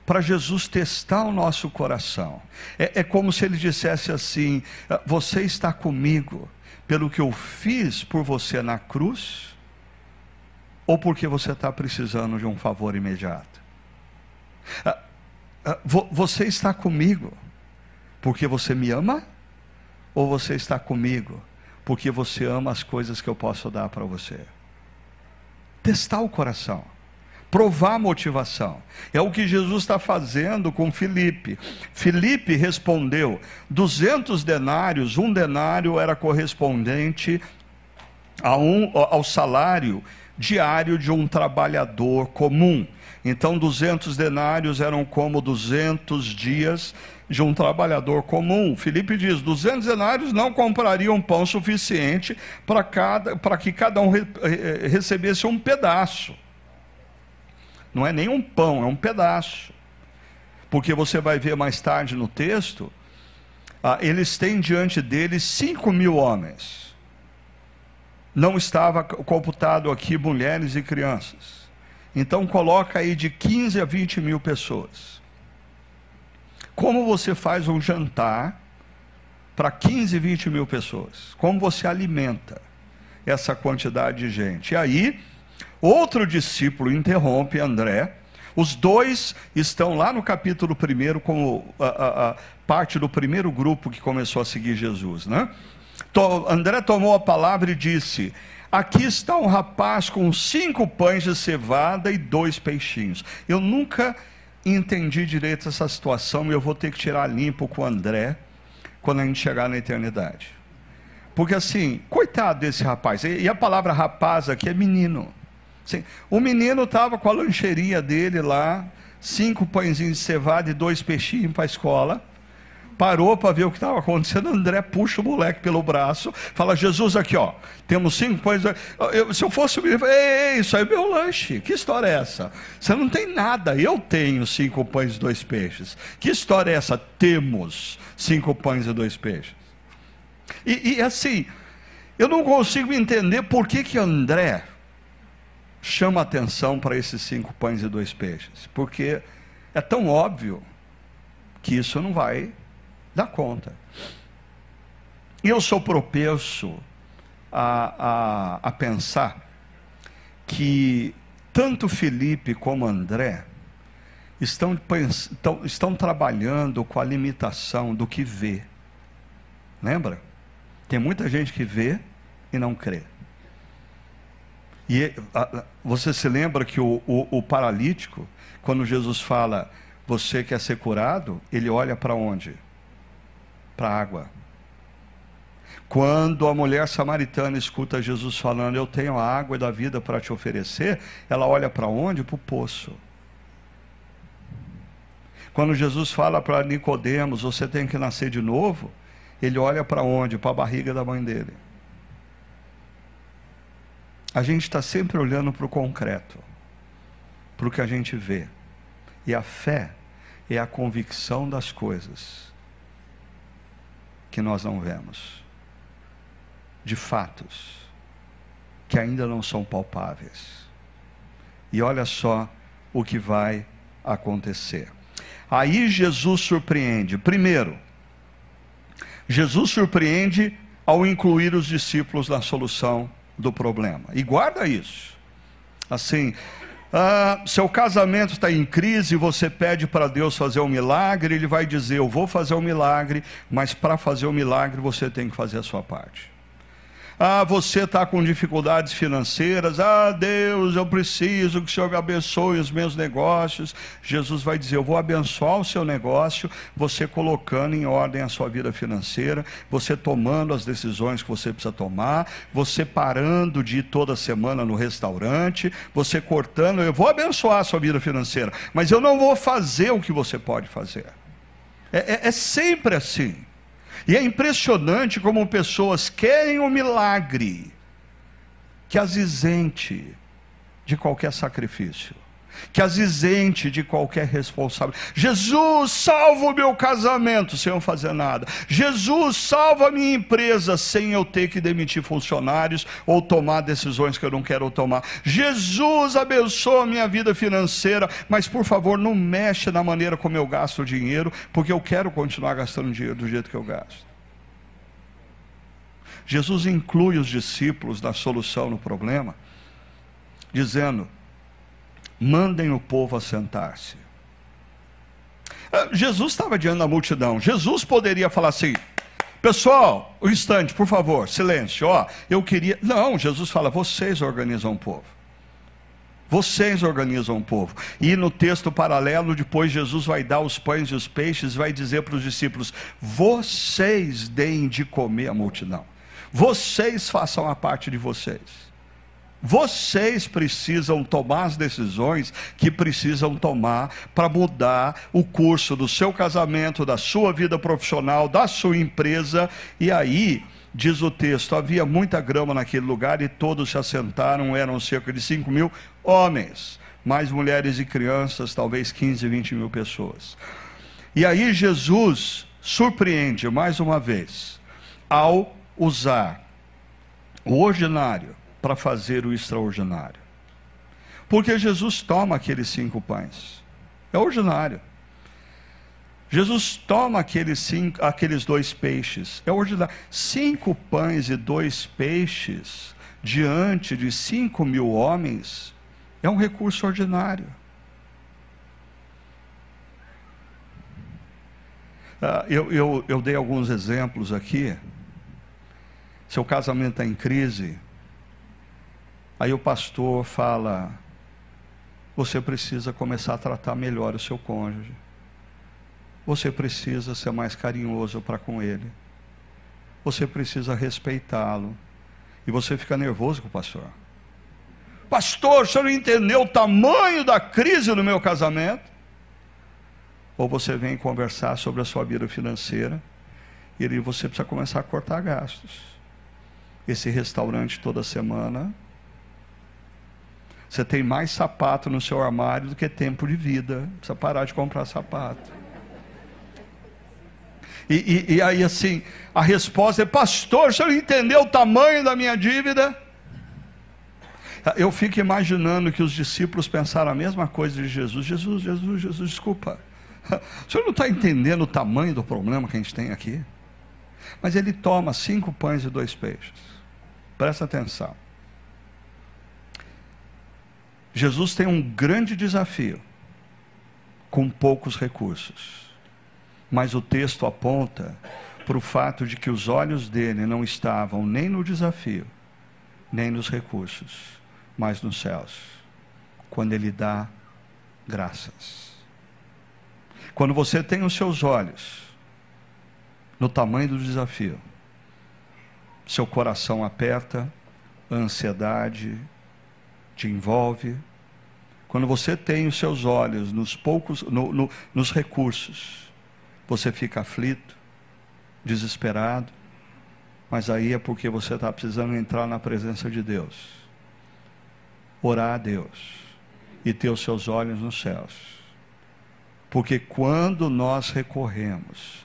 para Jesus testar o nosso coração. É, é como se ele dissesse assim: você está comigo pelo que eu fiz por você na cruz, ou porque você está precisando de um favor imediato? Você está comigo porque você me ama? Ou você está comigo porque você ama as coisas que eu posso dar para você? Testar o coração, provar a motivação, é o que Jesus está fazendo com Filipe. Filipe respondeu: duzentos denários, um denário era correspondente a um, ao salário diário de um trabalhador comum. Então duzentos denários eram como duzentos dias de um trabalhador comum. Filipe diz: duzentos denários não comprariam pão suficiente para cada, para que cada um re, recebesse um pedaço. Não é nem um pão, é um pedaço, porque você vai ver mais tarde no texto, ah, eles têm diante deles cinco mil homens. Não estava computado aqui mulheres e crianças. Então coloca aí de quinze a vinte mil pessoas. Como você faz um jantar para quinze, vinte mil pessoas? Como você alimenta essa quantidade de gente? E aí, outro discípulo interrompe André. Os dois estão lá no capítulo primeiro, como a, a, a parte do primeiro grupo que começou a seguir Jesus, né? André tomou a palavra e disse: aqui está um rapaz com cinco pães de cevada e dois peixinhos. Eu nunca entendi direito essa situação, e eu vou ter que tirar limpo com o André quando a gente chegar na eternidade. Porque assim, coitado desse rapaz. E a palavra rapaz aqui é menino. Assim, o menino estava com a lancheirinha dele lá, cinco pãezinhos de cevada e dois peixinhos para a escola. Parou para ver o que estava acontecendo. André puxa o moleque pelo braço, fala: Jesus, aqui ó, temos cinco pães. Eu, se eu fosse o menino, ei, ei, isso aí é meu lanche, que história é essa? Você não tem nada, eu tenho cinco pães e dois peixes. Que história é essa? Temos cinco pães e dois peixes. E, e assim, eu não consigo entender por que que André chama atenção para esses cinco pães e dois peixes, porque é tão óbvio que isso não vai dá conta. Eu sou propenso a, a, a pensar que tanto Filipe como André estão, estão, estão trabalhando com a limitação do que vê. Lembra? Tem muita gente que vê e não crê. E a, você se lembra que o, o, o paralítico, quando Jesus fala, você quer ser curado, ele olha para onde? Para a água. Quando a mulher samaritana escuta Jesus falando, eu tenho a água da vida para te oferecer, ela olha para onde? Para o poço. Quando Jesus fala para Nicodemos, você tem que nascer de novo, ele olha para onde? Para a barriga da mãe dele. A gente está sempre olhando para o concreto, para o que a gente vê. E a fé é a convicção das coisas que nós não vemos, de fatos que ainda não são palpáveis. E olha só o que vai acontecer. Aí Jesus surpreende. Primeiro, Jesus surpreende ao incluir os discípulos na solução do problema. E guarda isso. Assim, ah, seu casamento está em crise, você pede para Deus fazer um milagre, ele vai dizer, eu vou fazer um milagre, mas para fazer um milagre você tem que fazer a sua parte. Ah, você está com dificuldades financeiras, ah Deus, eu preciso que o Senhor me abençoe os meus negócios. Jesus vai dizer, eu vou abençoar o seu negócio, você colocando em ordem a sua vida financeira, você tomando as decisões que você precisa tomar, você parando de ir toda semana no restaurante, você cortando, eu vou abençoar a sua vida financeira, mas eu não vou fazer o que você pode fazer. É, é, é sempre assim. E é impressionante como pessoas querem um milagre que as isente de qualquer sacrifício, que as isente de qualquer responsabilidade. Jesus, salva o meu casamento sem eu fazer nada. Jesus, salva a minha empresa sem eu ter que demitir funcionários ou tomar decisões que eu não quero tomar. Jesus, abençoa a minha vida financeira, mas por favor não mexe na maneira como eu gasto o dinheiro, porque eu quero continuar gastando dinheiro do jeito que eu gasto. Jesus inclui os discípulos na solução no problema, dizendo, mandem o povo assentar-se. Jesus estava diante da multidão. Jesus poderia falar assim, pessoal, um instante, por favor, silêncio, ó, eu queria... Não, Jesus fala, vocês organizam o povo. Vocês organizam o povo. E no texto paralelo, depois Jesus vai dar os pães e os peixes, vai dizer para os discípulos, vocês deem de comer à multidão. Vocês façam a parte de vocês. Vocês precisam tomar as decisões que precisam tomar para mudar o curso do seu casamento, da sua vida profissional, da sua empresa. E aí, diz o texto, havia muita grama naquele lugar e todos se assentaram, eram cerca de cinco mil homens, mais mulheres e crianças, talvez quinze, vinte mil pessoas. E aí Jesus surpreende mais uma vez, ao usar o ordinário para fazer o extraordinário, porque Jesus toma aqueles cinco pães, é ordinário, Jesus toma aqueles, cinco, aqueles dois peixes, é ordinário, cinco pães e dois peixes, diante de cinco mil homens, é um recurso ordinário. Ah, eu, eu, eu dei alguns exemplos aqui, seu casamento está em crise, aí o pastor fala, você precisa começar a tratar melhor o seu cônjuge, você precisa ser mais carinhoso para com ele, você precisa respeitá-lo, e você fica nervoso com o pastor. Pastor, o senhor não entendeu o tamanho da crise no meu casamento? Ou você vem conversar sobre a sua vida financeira, e ele, você precisa começar a cortar gastos, esse restaurante toda semana... Você tem mais sapato no seu armário do que tempo de vida. Precisa parar de comprar sapato. E, e, e aí assim, a resposta é, pastor, o senhor entendeu o tamanho da minha dívida? Eu fico imaginando que os discípulos pensaram a mesma coisa de Jesus. Jesus, Jesus, Jesus, desculpa. O senhor não está entendendo o tamanho do problema que a gente tem aqui? Mas ele toma cinco pães e dois peixes. Presta atenção. Jesus tem um grande desafio com poucos recursos. Mas o texto aponta para o fato de que os olhos dele não estavam nem no desafio, nem nos recursos, mas nos céus, quando ele dá graças. Quando você tem os seus olhos no tamanho do desafio, seu coração aperta, a ansiedade te envolve. Quando você tem os seus olhos nos poucos, no, no, nos recursos, você fica aflito, desesperado, mas aí é porque você está precisando entrar na presença de Deus, orar a Deus e ter os seus olhos nos céus, porque quando nós recorremos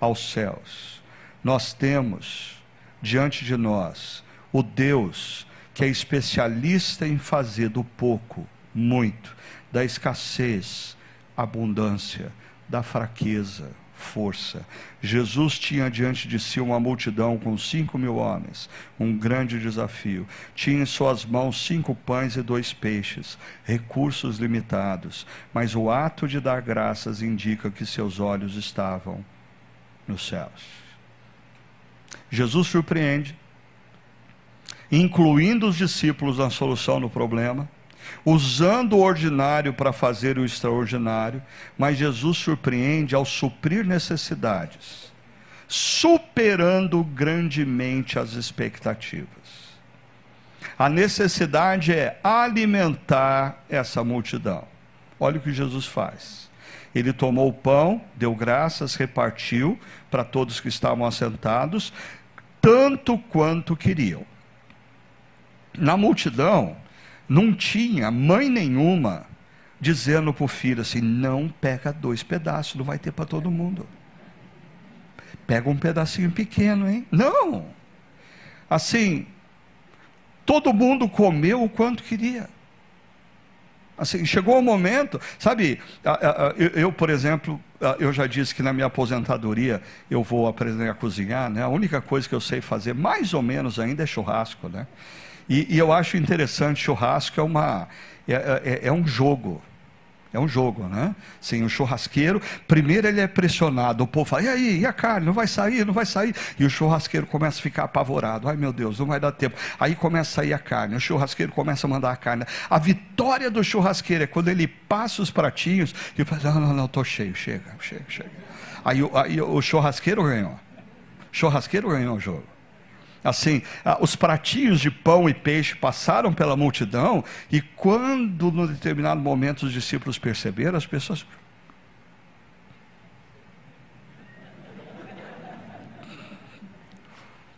aos céus, nós temos diante de nós o Deus que é especialista em fazer do pouco muito, da escassez abundância, da fraqueza força. Jesus tinha diante de si uma multidão com cinco mil homens, um grande desafio. Tinha em suas mãos cinco pães e dois peixes, recursos limitados, mas o ato de dar graças indica que seus olhos estavam nos céus. Jesus surpreende, incluindo os discípulos na solução do problema, usando o ordinário para fazer o extraordinário, mas Jesus surpreende ao suprir necessidades, superando grandemente as expectativas. A necessidade é alimentar essa multidão. Olha o que Jesus faz. Ele tomou o pão, deu graças, repartiu para todos que estavam assentados, tanto quanto queriam. Na multidão não tinha mãe nenhuma dizendo para o filho assim: não, pega dois pedaços, não vai ter para todo mundo, pega um pedacinho pequeno, hein? Não, assim, todo mundo comeu o quanto queria. Assim, chegou o momento, sabe, eu, por exemplo, eu já disse que na minha aposentadoria eu vou aprender a cozinhar, né? A única coisa que eu sei fazer, mais ou menos ainda, é churrasco, né? E, e eu acho interessante, churrasco é, uma, é, é, é um jogo, é um jogo, né? Sim, o churrasqueiro, primeiro ele é pressionado, o povo fala: e aí, e a carne, não vai sair, não vai sair, e o churrasqueiro começa a ficar apavorado, ai meu Deus, não vai dar tempo, aí começa a sair a carne, o churrasqueiro começa a mandar a carne. A vitória do churrasqueiro é quando ele passa os pratinhos, e fala: não, não, não, estou cheio, chega, chega, chega, aí, aí o churrasqueiro ganhou, o churrasqueiro ganhou o jogo. Assim, os pratinhos de pão e peixe passaram pela multidão, e quando, num determinado momento, os discípulos perceberam, as pessoas...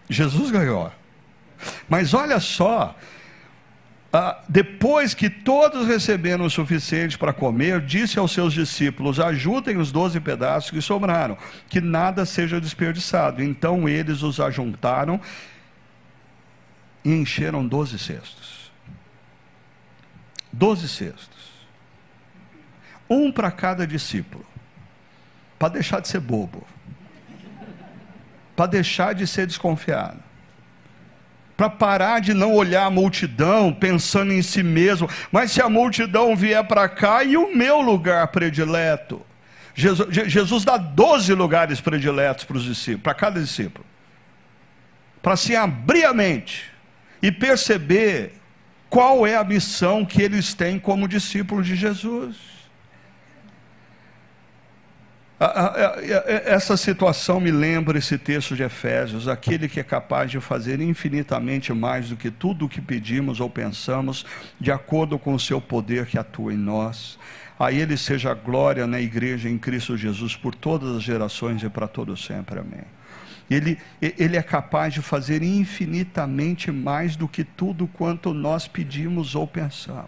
Jesus ganhou. Mas olha só, depois que todos receberam o suficiente para comer, disse aos seus discípulos: ajuntem os doze pedaços que sobraram, que nada seja desperdiçado. Então eles os ajuntaram e encheram doze cestos, doze cestos, um para cada discípulo, para deixar de ser bobo, para deixar de ser desconfiado, para parar de não olhar a multidão pensando em si mesmo, mas se a multidão vier para cá, e o meu lugar predileto? Jesus, Jesus dá doze lugares prediletos para os discípulos, para cada discípulo, para se abrir a mente e perceber qual é a missão que eles têm como discípulos de Jesus. Essa situação me lembra esse texto de Efésios: aquele que é capaz de fazer infinitamente mais do que tudo o que pedimos ou pensamos, de acordo com o seu poder que atua em nós. A ele seja a glória na igreja em Cristo Jesus por todas as gerações e para todos sempre, amém. Ele, ele é capaz de fazer infinitamente mais do que tudo quanto nós pedimos ou pensamos.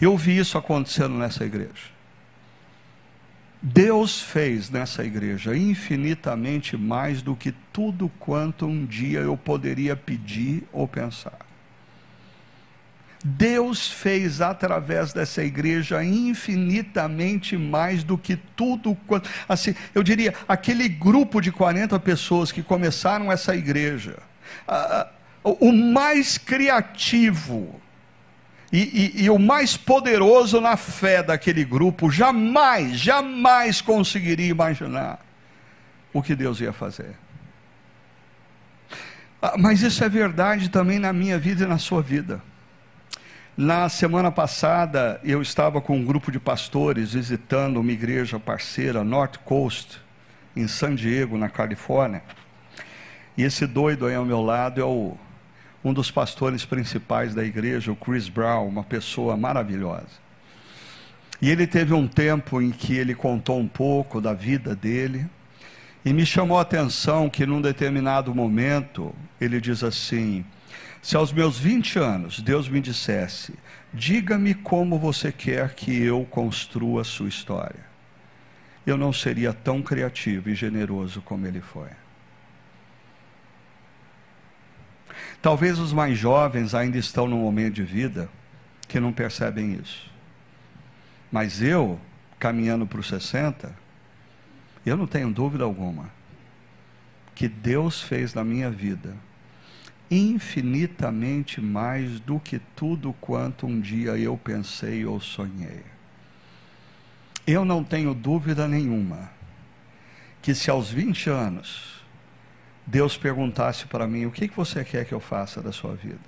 Eu vi isso acontecendo nessa igreja. Deus fez nessa igreja infinitamente mais do que tudo quanto um dia eu poderia pedir ou pensar. Deus fez através dessa igreja infinitamente mais do que tudo quanto... Assim, eu diria, aquele grupo de quarenta pessoas que começaram essa igreja, ah, o mais criativo E, e, e o mais poderoso na fé daquele grupo jamais, jamais conseguiria imaginar o que Deus ia fazer. Mas isso é verdade também na minha vida e na sua vida. Na semana passada eu estava com um grupo de pastores visitando uma igreja parceira, North Coast, em San Diego, na Califórnia. E esse doido aí ao meu lado é o, um dos pastores principais da igreja, o Chris Brown, uma pessoa maravilhosa. E ele teve um tempo em que ele contou um pouco da vida dele, e me chamou a atenção que num determinado momento, ele diz assim: se aos meus vinte anos Deus me dissesse, diga-me como você quer que eu construa a sua história, eu não seria tão criativo e generoso como ele foi. Talvez os mais jovens ainda estão num momento de vida que não percebem isso. Mas eu, caminhando para os sessenta, eu não tenho dúvida alguma que Deus fez na minha vida infinitamente mais do que tudo quanto um dia eu pensei ou sonhei. Eu não tenho dúvida nenhuma que se aos vinte anos Deus perguntasse para mim, o que você quer que eu faça da sua vida?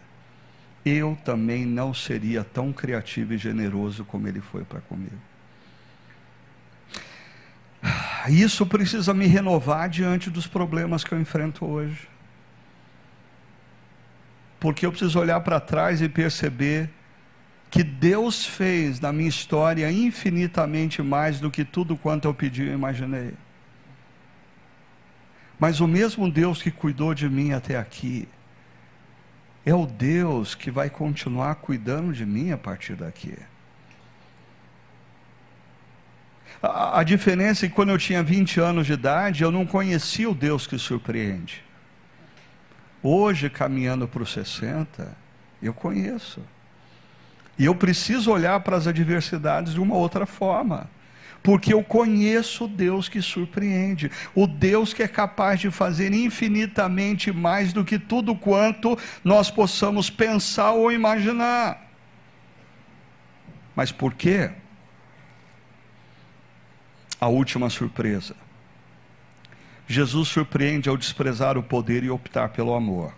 Eu também não seria tão criativo e generoso como ele foi para comigo. Isso precisa me renovar diante dos problemas que eu enfrento hoje. Porque eu preciso olhar para trás e perceber que Deus fez na minha história infinitamente mais do que tudo quanto eu pedi e imaginei. Mas o mesmo Deus que cuidou de mim até aqui, é o Deus que vai continuar cuidando de mim a partir daqui. A, a diferença é que quando eu tinha vinte anos de idade, eu não conhecia o Deus que surpreende. Hoje, caminhando para os sessenta, eu conheço. E eu preciso olhar para as adversidades de uma outra forma. Porque eu conheço o Deus que surpreende, o Deus que é capaz de fazer infinitamente mais do que tudo quanto nós possamos pensar ou imaginar. Mas por quê? A última surpresa. Jesus surpreende ao desprezar o poder e optar pelo amor.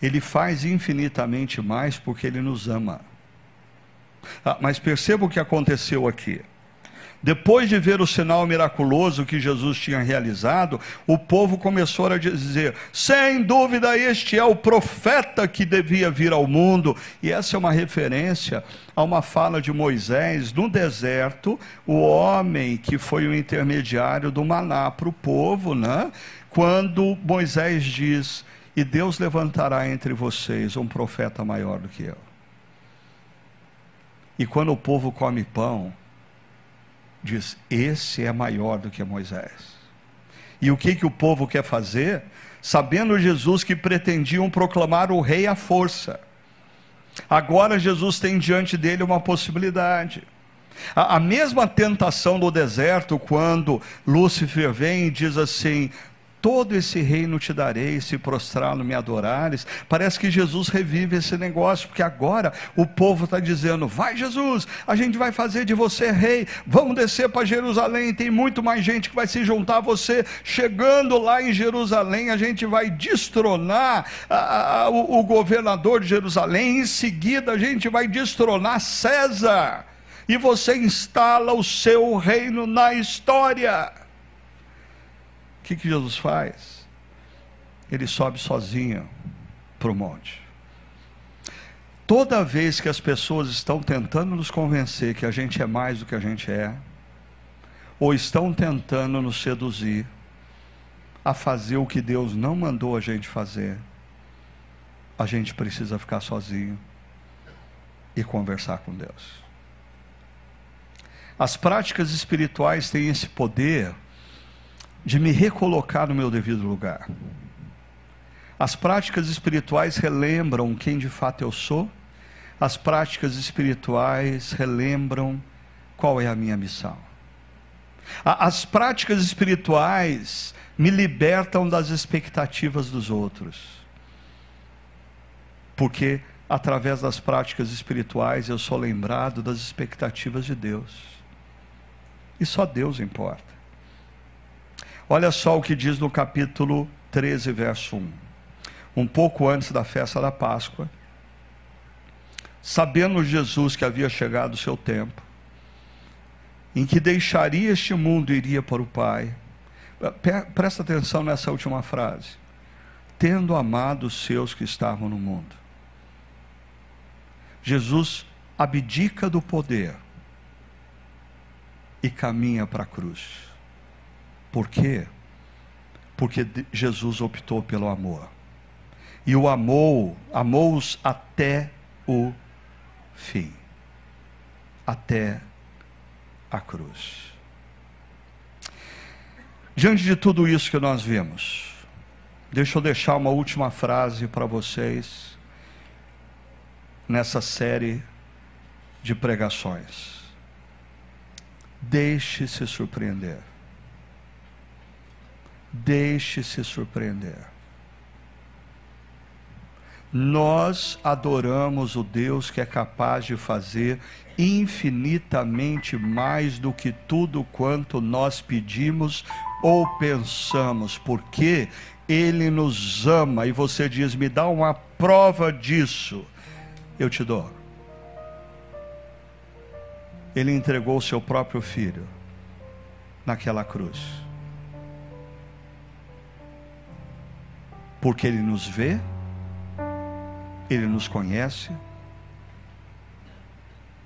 Ele faz infinitamente mais porque ele nos ama. Ah, mas perceba o que aconteceu aqui. Depois de ver o sinal miraculoso que Jesus tinha realizado, o povo começou a dizer: sem dúvida este é o profeta que devia vir ao mundo. E essa é uma referência a uma fala de Moisés no deserto, o homem que foi o intermediário do maná para o povo, né? Quando Moisés diz: e Deus levantará entre vocês um profeta maior do que eu. E quando o povo come pão, diz: esse é maior do que Moisés. E o que, que o povo quer fazer? Sabendo Jesus que pretendiam proclamar o rei à força, agora Jesus tem diante dele uma possibilidade. A, a mesma tentação do deserto, quando Lúcifer vem e diz assim: todo esse reino te darei, se prostrado me adorares. Parece que Jesus revive esse negócio, porque agora o povo está dizendo: vai Jesus, a gente vai fazer de você rei, vamos descer para Jerusalém, tem muito mais gente que vai se juntar a você, chegando lá em Jerusalém, a gente vai destronar a, a, o, o governador de Jerusalém, em seguida a gente vai destronar César, e você instala o seu reino na história. O que, que Jesus faz? Ele sobe sozinho para o monte. Toda vez que as pessoas estão tentando nos convencer que a gente é mais do que a gente é, ou estão tentando nos seduzir a fazer o que Deus não mandou a gente fazer, a gente precisa ficar sozinho e conversar com Deus. As práticas espirituais têm esse poder de me recolocar no meu devido lugar. As práticas espirituais relembram quem de fato eu sou, as práticas espirituais relembram qual é a minha missão. As práticas espirituais me libertam das expectativas dos outros, porque através das práticas espirituais, eu sou lembrado das expectativas de Deus. E só Deus importa. Olha só o que diz no capítulo treze, verso um. Um pouco antes da festa da Páscoa, sabendo Jesus que havia chegado o seu tempo, em que deixaria este mundo e iria para o Pai. Presta atenção nessa última frase. Tendo amado os seus que estavam no mundo. Jesus abdica do poder e caminha para a cruz. Por quê? Porque Jesus optou pelo amor. E o amou, amou-os até o fim. Até a cruz. Diante de tudo isso que nós vimos, deixa eu deixar uma última frase para vocês nessa série de pregações. Deixe-se surpreender. Deixe-se surpreender. Nós adoramos o Deus que é capaz de fazer infinitamente mais do que tudo quanto nós pedimos ou pensamos, porque Ele nos ama. E você diz, me dá uma prova disso. Eu te dou. Ele entregou o seu próprio filho naquela cruz, porque Ele nos vê, Ele nos conhece,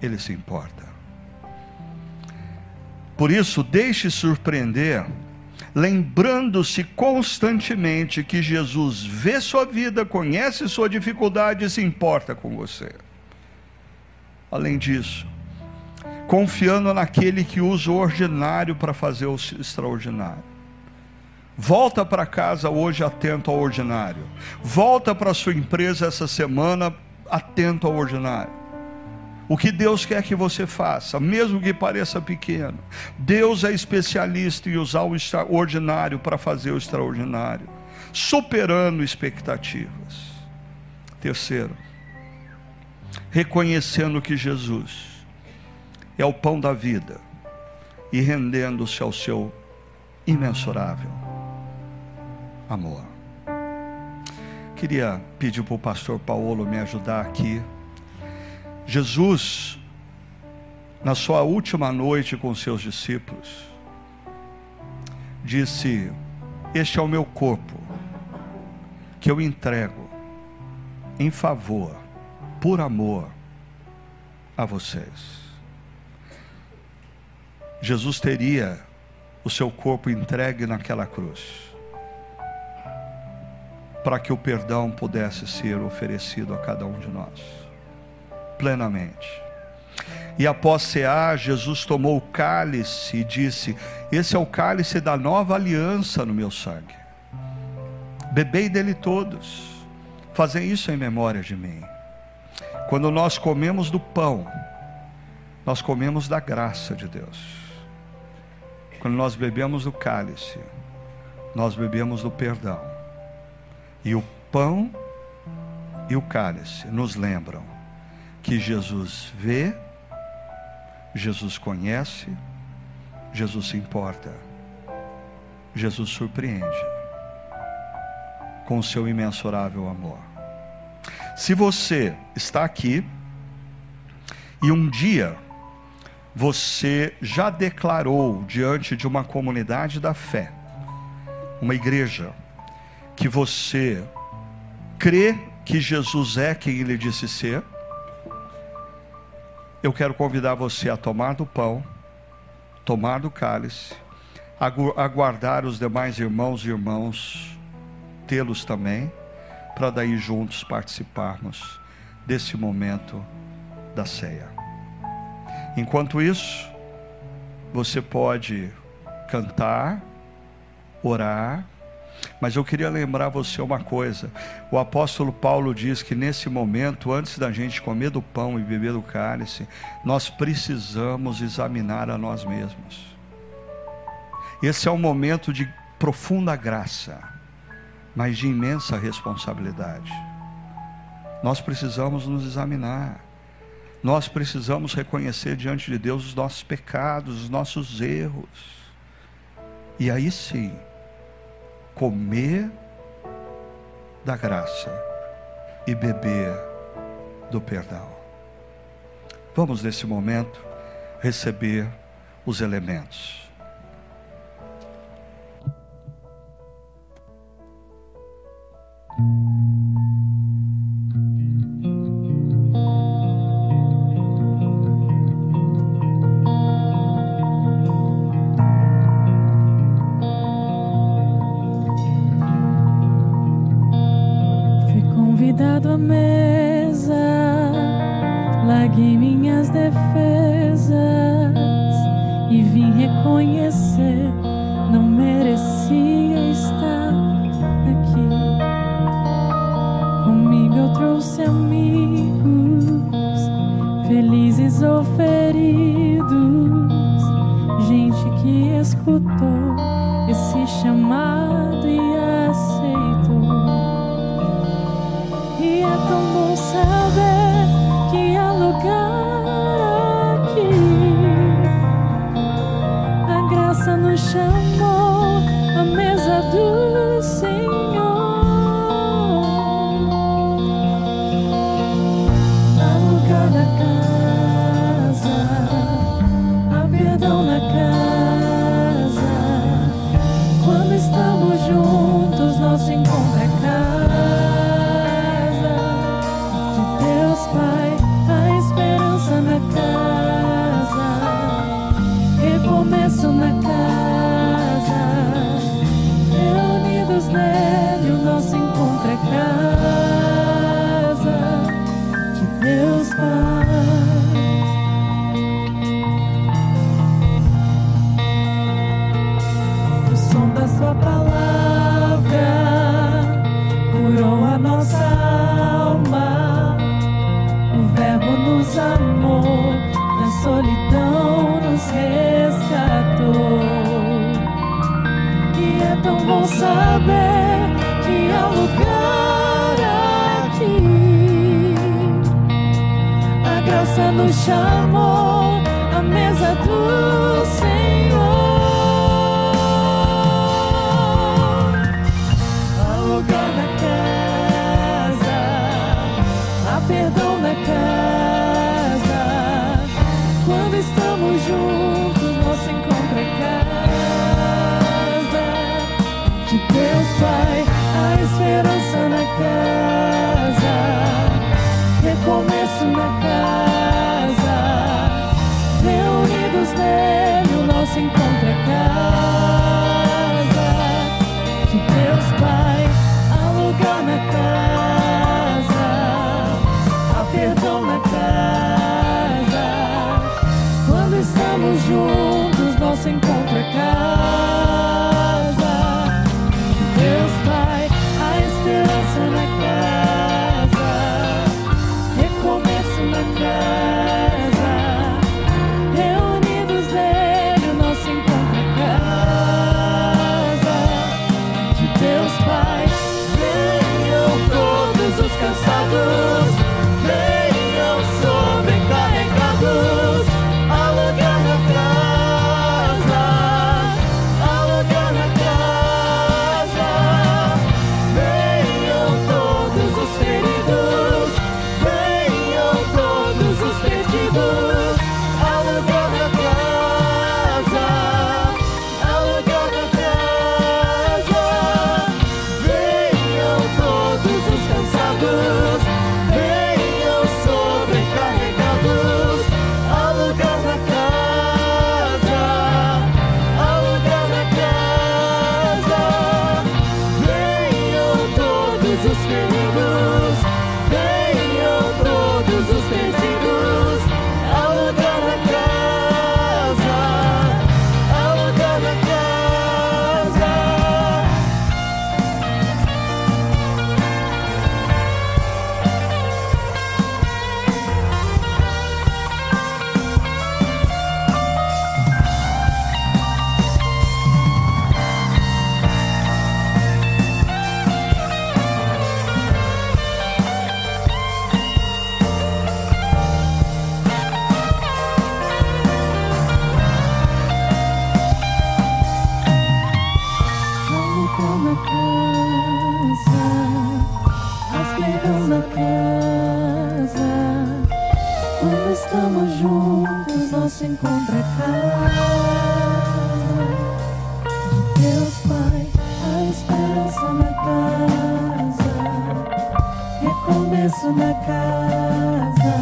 Ele se importa. Por isso, deixe-se surpreender, lembrando-se constantemente que Jesus vê sua vida, conhece sua dificuldade e se importa com você. Além disso, confiando naquele que usa o ordinário para fazer o extraordinário. Volta para casa hoje atento ao ordinário. Volta para a sua empresa essa semana atento ao ordinário. O que Deus quer que você faça, mesmo que pareça pequeno. Deus é especialista em usar o ordinário para fazer o extraordinário, superando expectativas. Terceiro, reconhecendo que Jesus é o pão da vida e rendendo-se ao seu imensurável amor. Queria pedir para o pastor Paulo me ajudar aqui. Jesus, na sua última noite com seus discípulos, disse, este é o meu corpo, que eu entrego em favor, por amor a vocês. Jesus teria o seu corpo entregue naquela cruz, para que o perdão pudesse ser oferecido a cada um de nós, plenamente. E após cear, Jesus tomou o cálice e disse, esse é o cálice da nova aliança no meu sangue, bebei dele todos, fazem isso em memória de mim. Quando nós comemos do pão, nós comemos da graça de Deus. Quando nós bebemos do cálice, nós bebemos do perdão. E o pão e o cálice nos lembram que Jesus vê, Jesus conhece, Jesus se importa, Jesus surpreende com o seu imensurável amor. Se você está aqui e um dia você já declarou diante de uma comunidade da fé, uma igreja, que você crê que Jesus é quem Ele disse ser, eu quero convidar você a tomar do pão, tomar do cálice, aguardar os demais irmãos e irmãs, tê-los também, para daí juntos participarmos desse momento da ceia. Enquanto isso, você pode cantar, orar. Mas eu queria lembrar você uma coisa. O apóstolo Paulo diz que nesse momento, antes da gente comer do pão e beber do cálice, nós precisamos examinar a nós mesmos. Esse é um momento de profunda graça, mas de imensa responsabilidade. Nós precisamos nos examinar. Nós precisamos reconhecer diante de Deus os nossos pecados, os nossos erros. E aí sim, comer da graça e beber do perdão. Vamos nesse momento receber os elementos. Casa, reunidos nele o nosso encontro. estamos juntos, nosso encontro é casa de Deus Pai, a esperança na casa, recomeço na casa,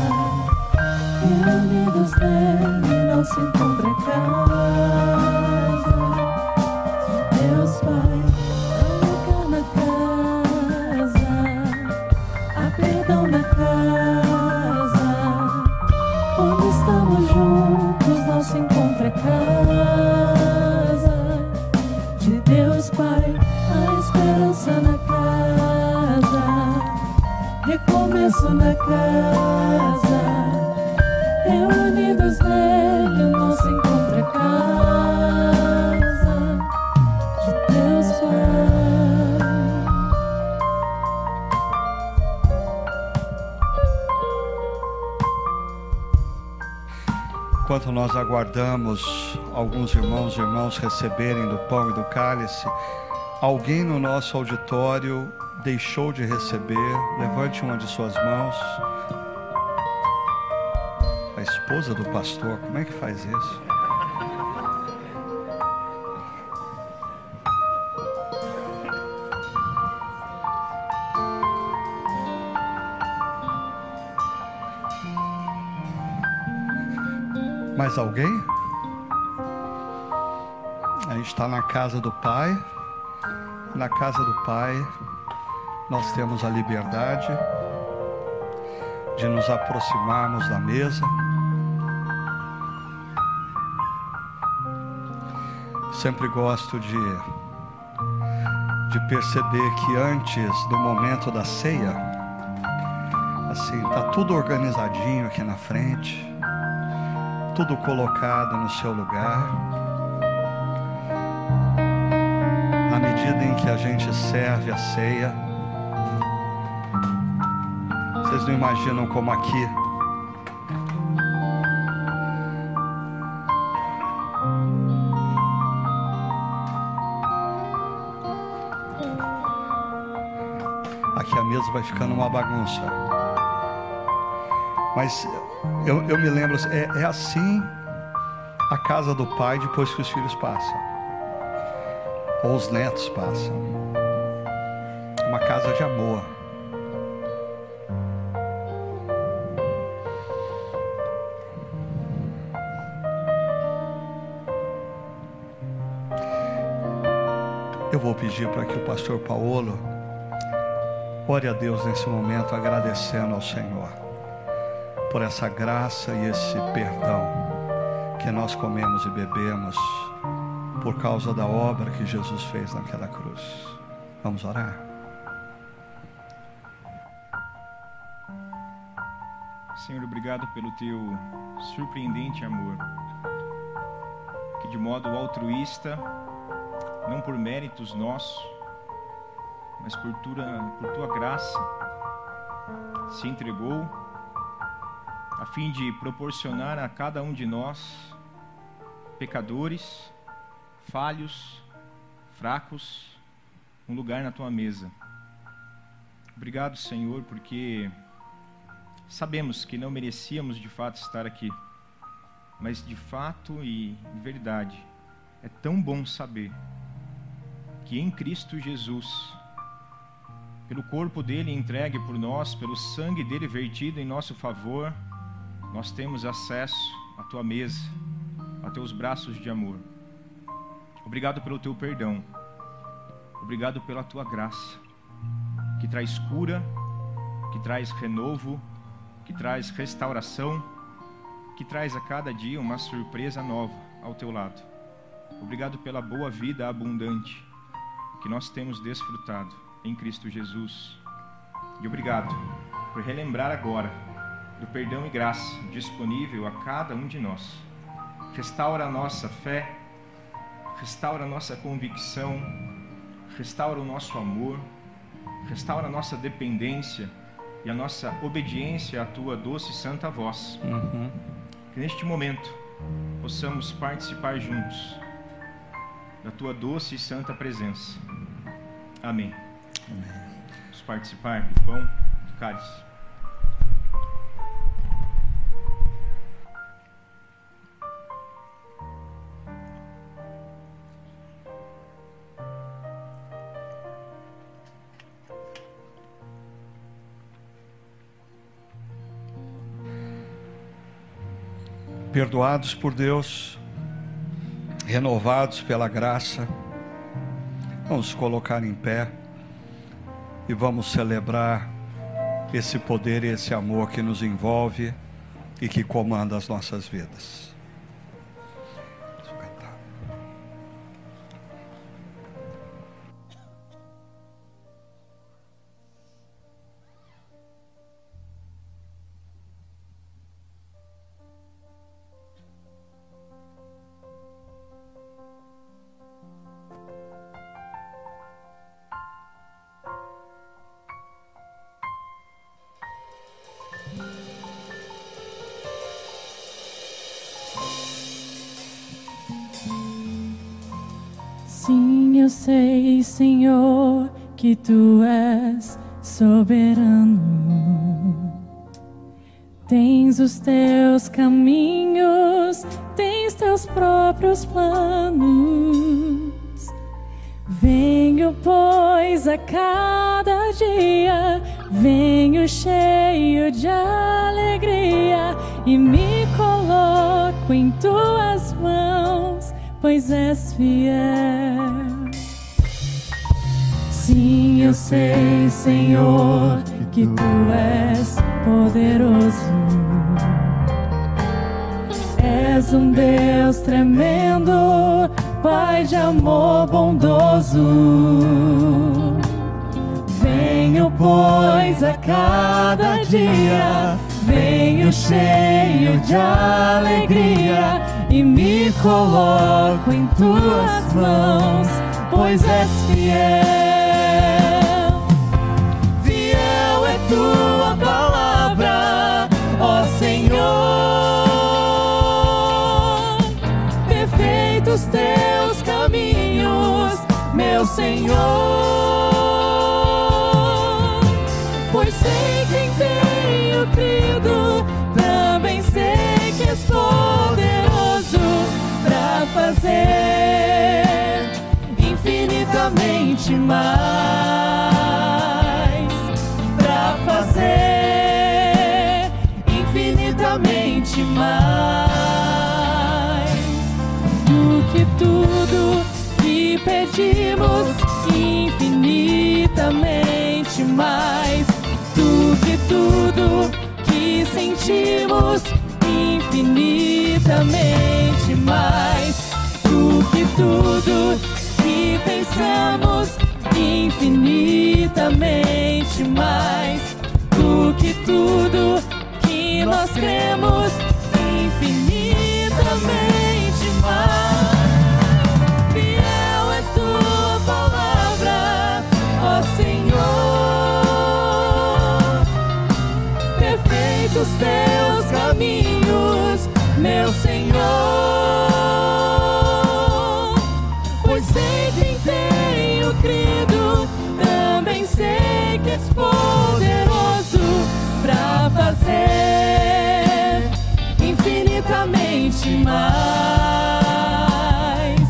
reunidos nele, nosso encontro é casa de Deus Pai. Casa de Deus Pai, a esperança na casa, recomeço na casa, reunidos nele, o nosso encontro é casa de Deus Pai. Enquanto nós aguardamos alguns irmãos e irmãs receberem do pão e do cálice, alguém no nosso auditório deixou de receber, levante uma de suas mãos. A esposa do pastor, como é que faz isso? Mais alguém? A gente está na casa do Pai. Na casa do Pai nós temos a liberdade de nos aproximarmos da mesa. Sempre gosto de, de perceber que antes do momento da ceia, assim, está tudo organizadinho aqui na frente, tudo colocado no seu lugar. À medida em que a gente serve a ceia, vocês não imaginam como aqui aqui a mesa vai ficando uma bagunça, mas eu, eu me lembro, é, é assim a casa do Pai depois que os filhos passam ou os netos passam. Uma casa de amor. Eu vou pedir para que o pastor Paulo ore a Deus nesse momento, agradecendo ao Senhor por essa graça e esse perdão que nós comemos e bebemos por causa da obra que Jesus fez naquela cruz. Vamos orar? Senhor, obrigado pelo Teu surpreendente amor, que de modo altruísta, não por méritos nossos, mas por Tua, por tua graça, se entregou a fim de proporcionar a cada um de nós, pecadores, falhos, fracos, um lugar na Tua mesa. Obrigado, Senhor, porque sabemos que não merecíamos de fato estar aqui, mas de fato e de verdade, é tão bom saber que em Cristo Jesus, pelo corpo dEle entregue por nós, pelo sangue dEle vertido em nosso favor, nós temos acesso à Tua mesa, a Teus braços de amor. Obrigado pelo Teu perdão. Obrigado pela Tua graça, que traz cura, que traz renovo, que traz restauração, que traz a cada dia uma surpresa nova ao Teu lado. Obrigado pela boa vida abundante que nós temos desfrutado em Cristo Jesus. E obrigado por relembrar agora do perdão e graça disponível a cada um de nós. Restaura a nossa fé, restaura a nossa convicção, restaura o nosso amor, restaura a nossa dependência e a nossa obediência à Tua doce e santa voz. Uhum. Que neste momento possamos participar juntos da Tua doce e santa presença. Amém. Amém. Vamos participar do pão, do cálice. perdoados por Deus, renovados pela graça. Vamos colocar em pé e vamos celebrar esse poder e esse amor que nos envolve e que comanda as nossas vidas. Eu sei, Senhor, que Tu és soberano. Tens os Teus caminhos, tens Teus próprios planos. Venho, pois, a cada dia, venho cheio de alegria e me coloco em Tuas mãos, pois és fiel. Sim, eu sei, Senhor, que Tu és poderoso. És um Deus tremendo, Pai de amor bondoso. Venho, pois, a cada dia, venho cheio de alegria e me coloco em Tuas mãos, pois és fiel. Tua palavra, ó Senhor, perfeitos Teus caminhos, meu Senhor, pois sei quem tenho crido, também sei que és poderoso para fazer infinitamente mais. Fazer infinitamente mais do que tudo que pedimos, infinitamente mais do que tudo que sentimos, infinitamente mais do que tudo que pensamos, infinitamente mais do que tudo que nós cremos, infinitamente mais. Fiel é Tua palavra, ó Senhor, perfeitos Teus caminhos, meu Senhor, pois sei que em Teu credo, também sei que és poderoso pra fazer infinitamente mais,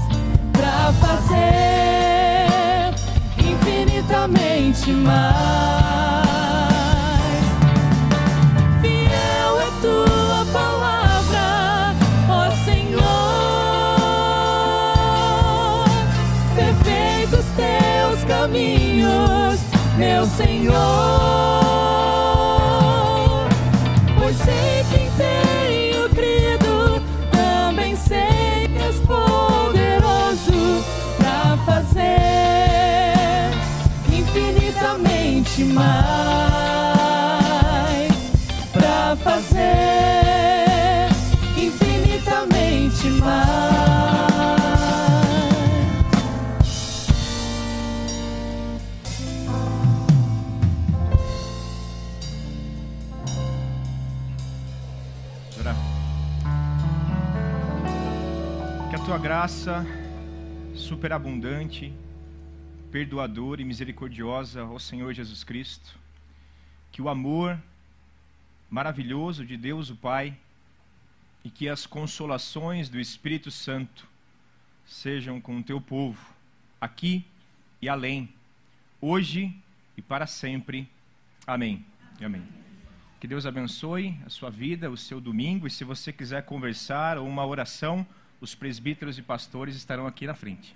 pra fazer infinitamente mais. Fiel é Tua palavra, ó Senhor, perfeitos Teus caminhos, meu Senhor. Sei quem tenho crido, também sei que és poderoso pra fazer infinitamente mais, pra fazer infinitamente mais. Tua graça superabundante, perdoadora e misericordiosa, ó Senhor Jesus Cristo, que o amor maravilhoso de Deus o Pai e que as consolações do Espírito Santo sejam com o Teu povo, aqui e além, hoje e para sempre. Amém. Amém. Que Deus abençoe a sua vida, o seu domingo. E se você quiser conversar ou uma oração, os presbíteros e pastores estarão aqui na frente.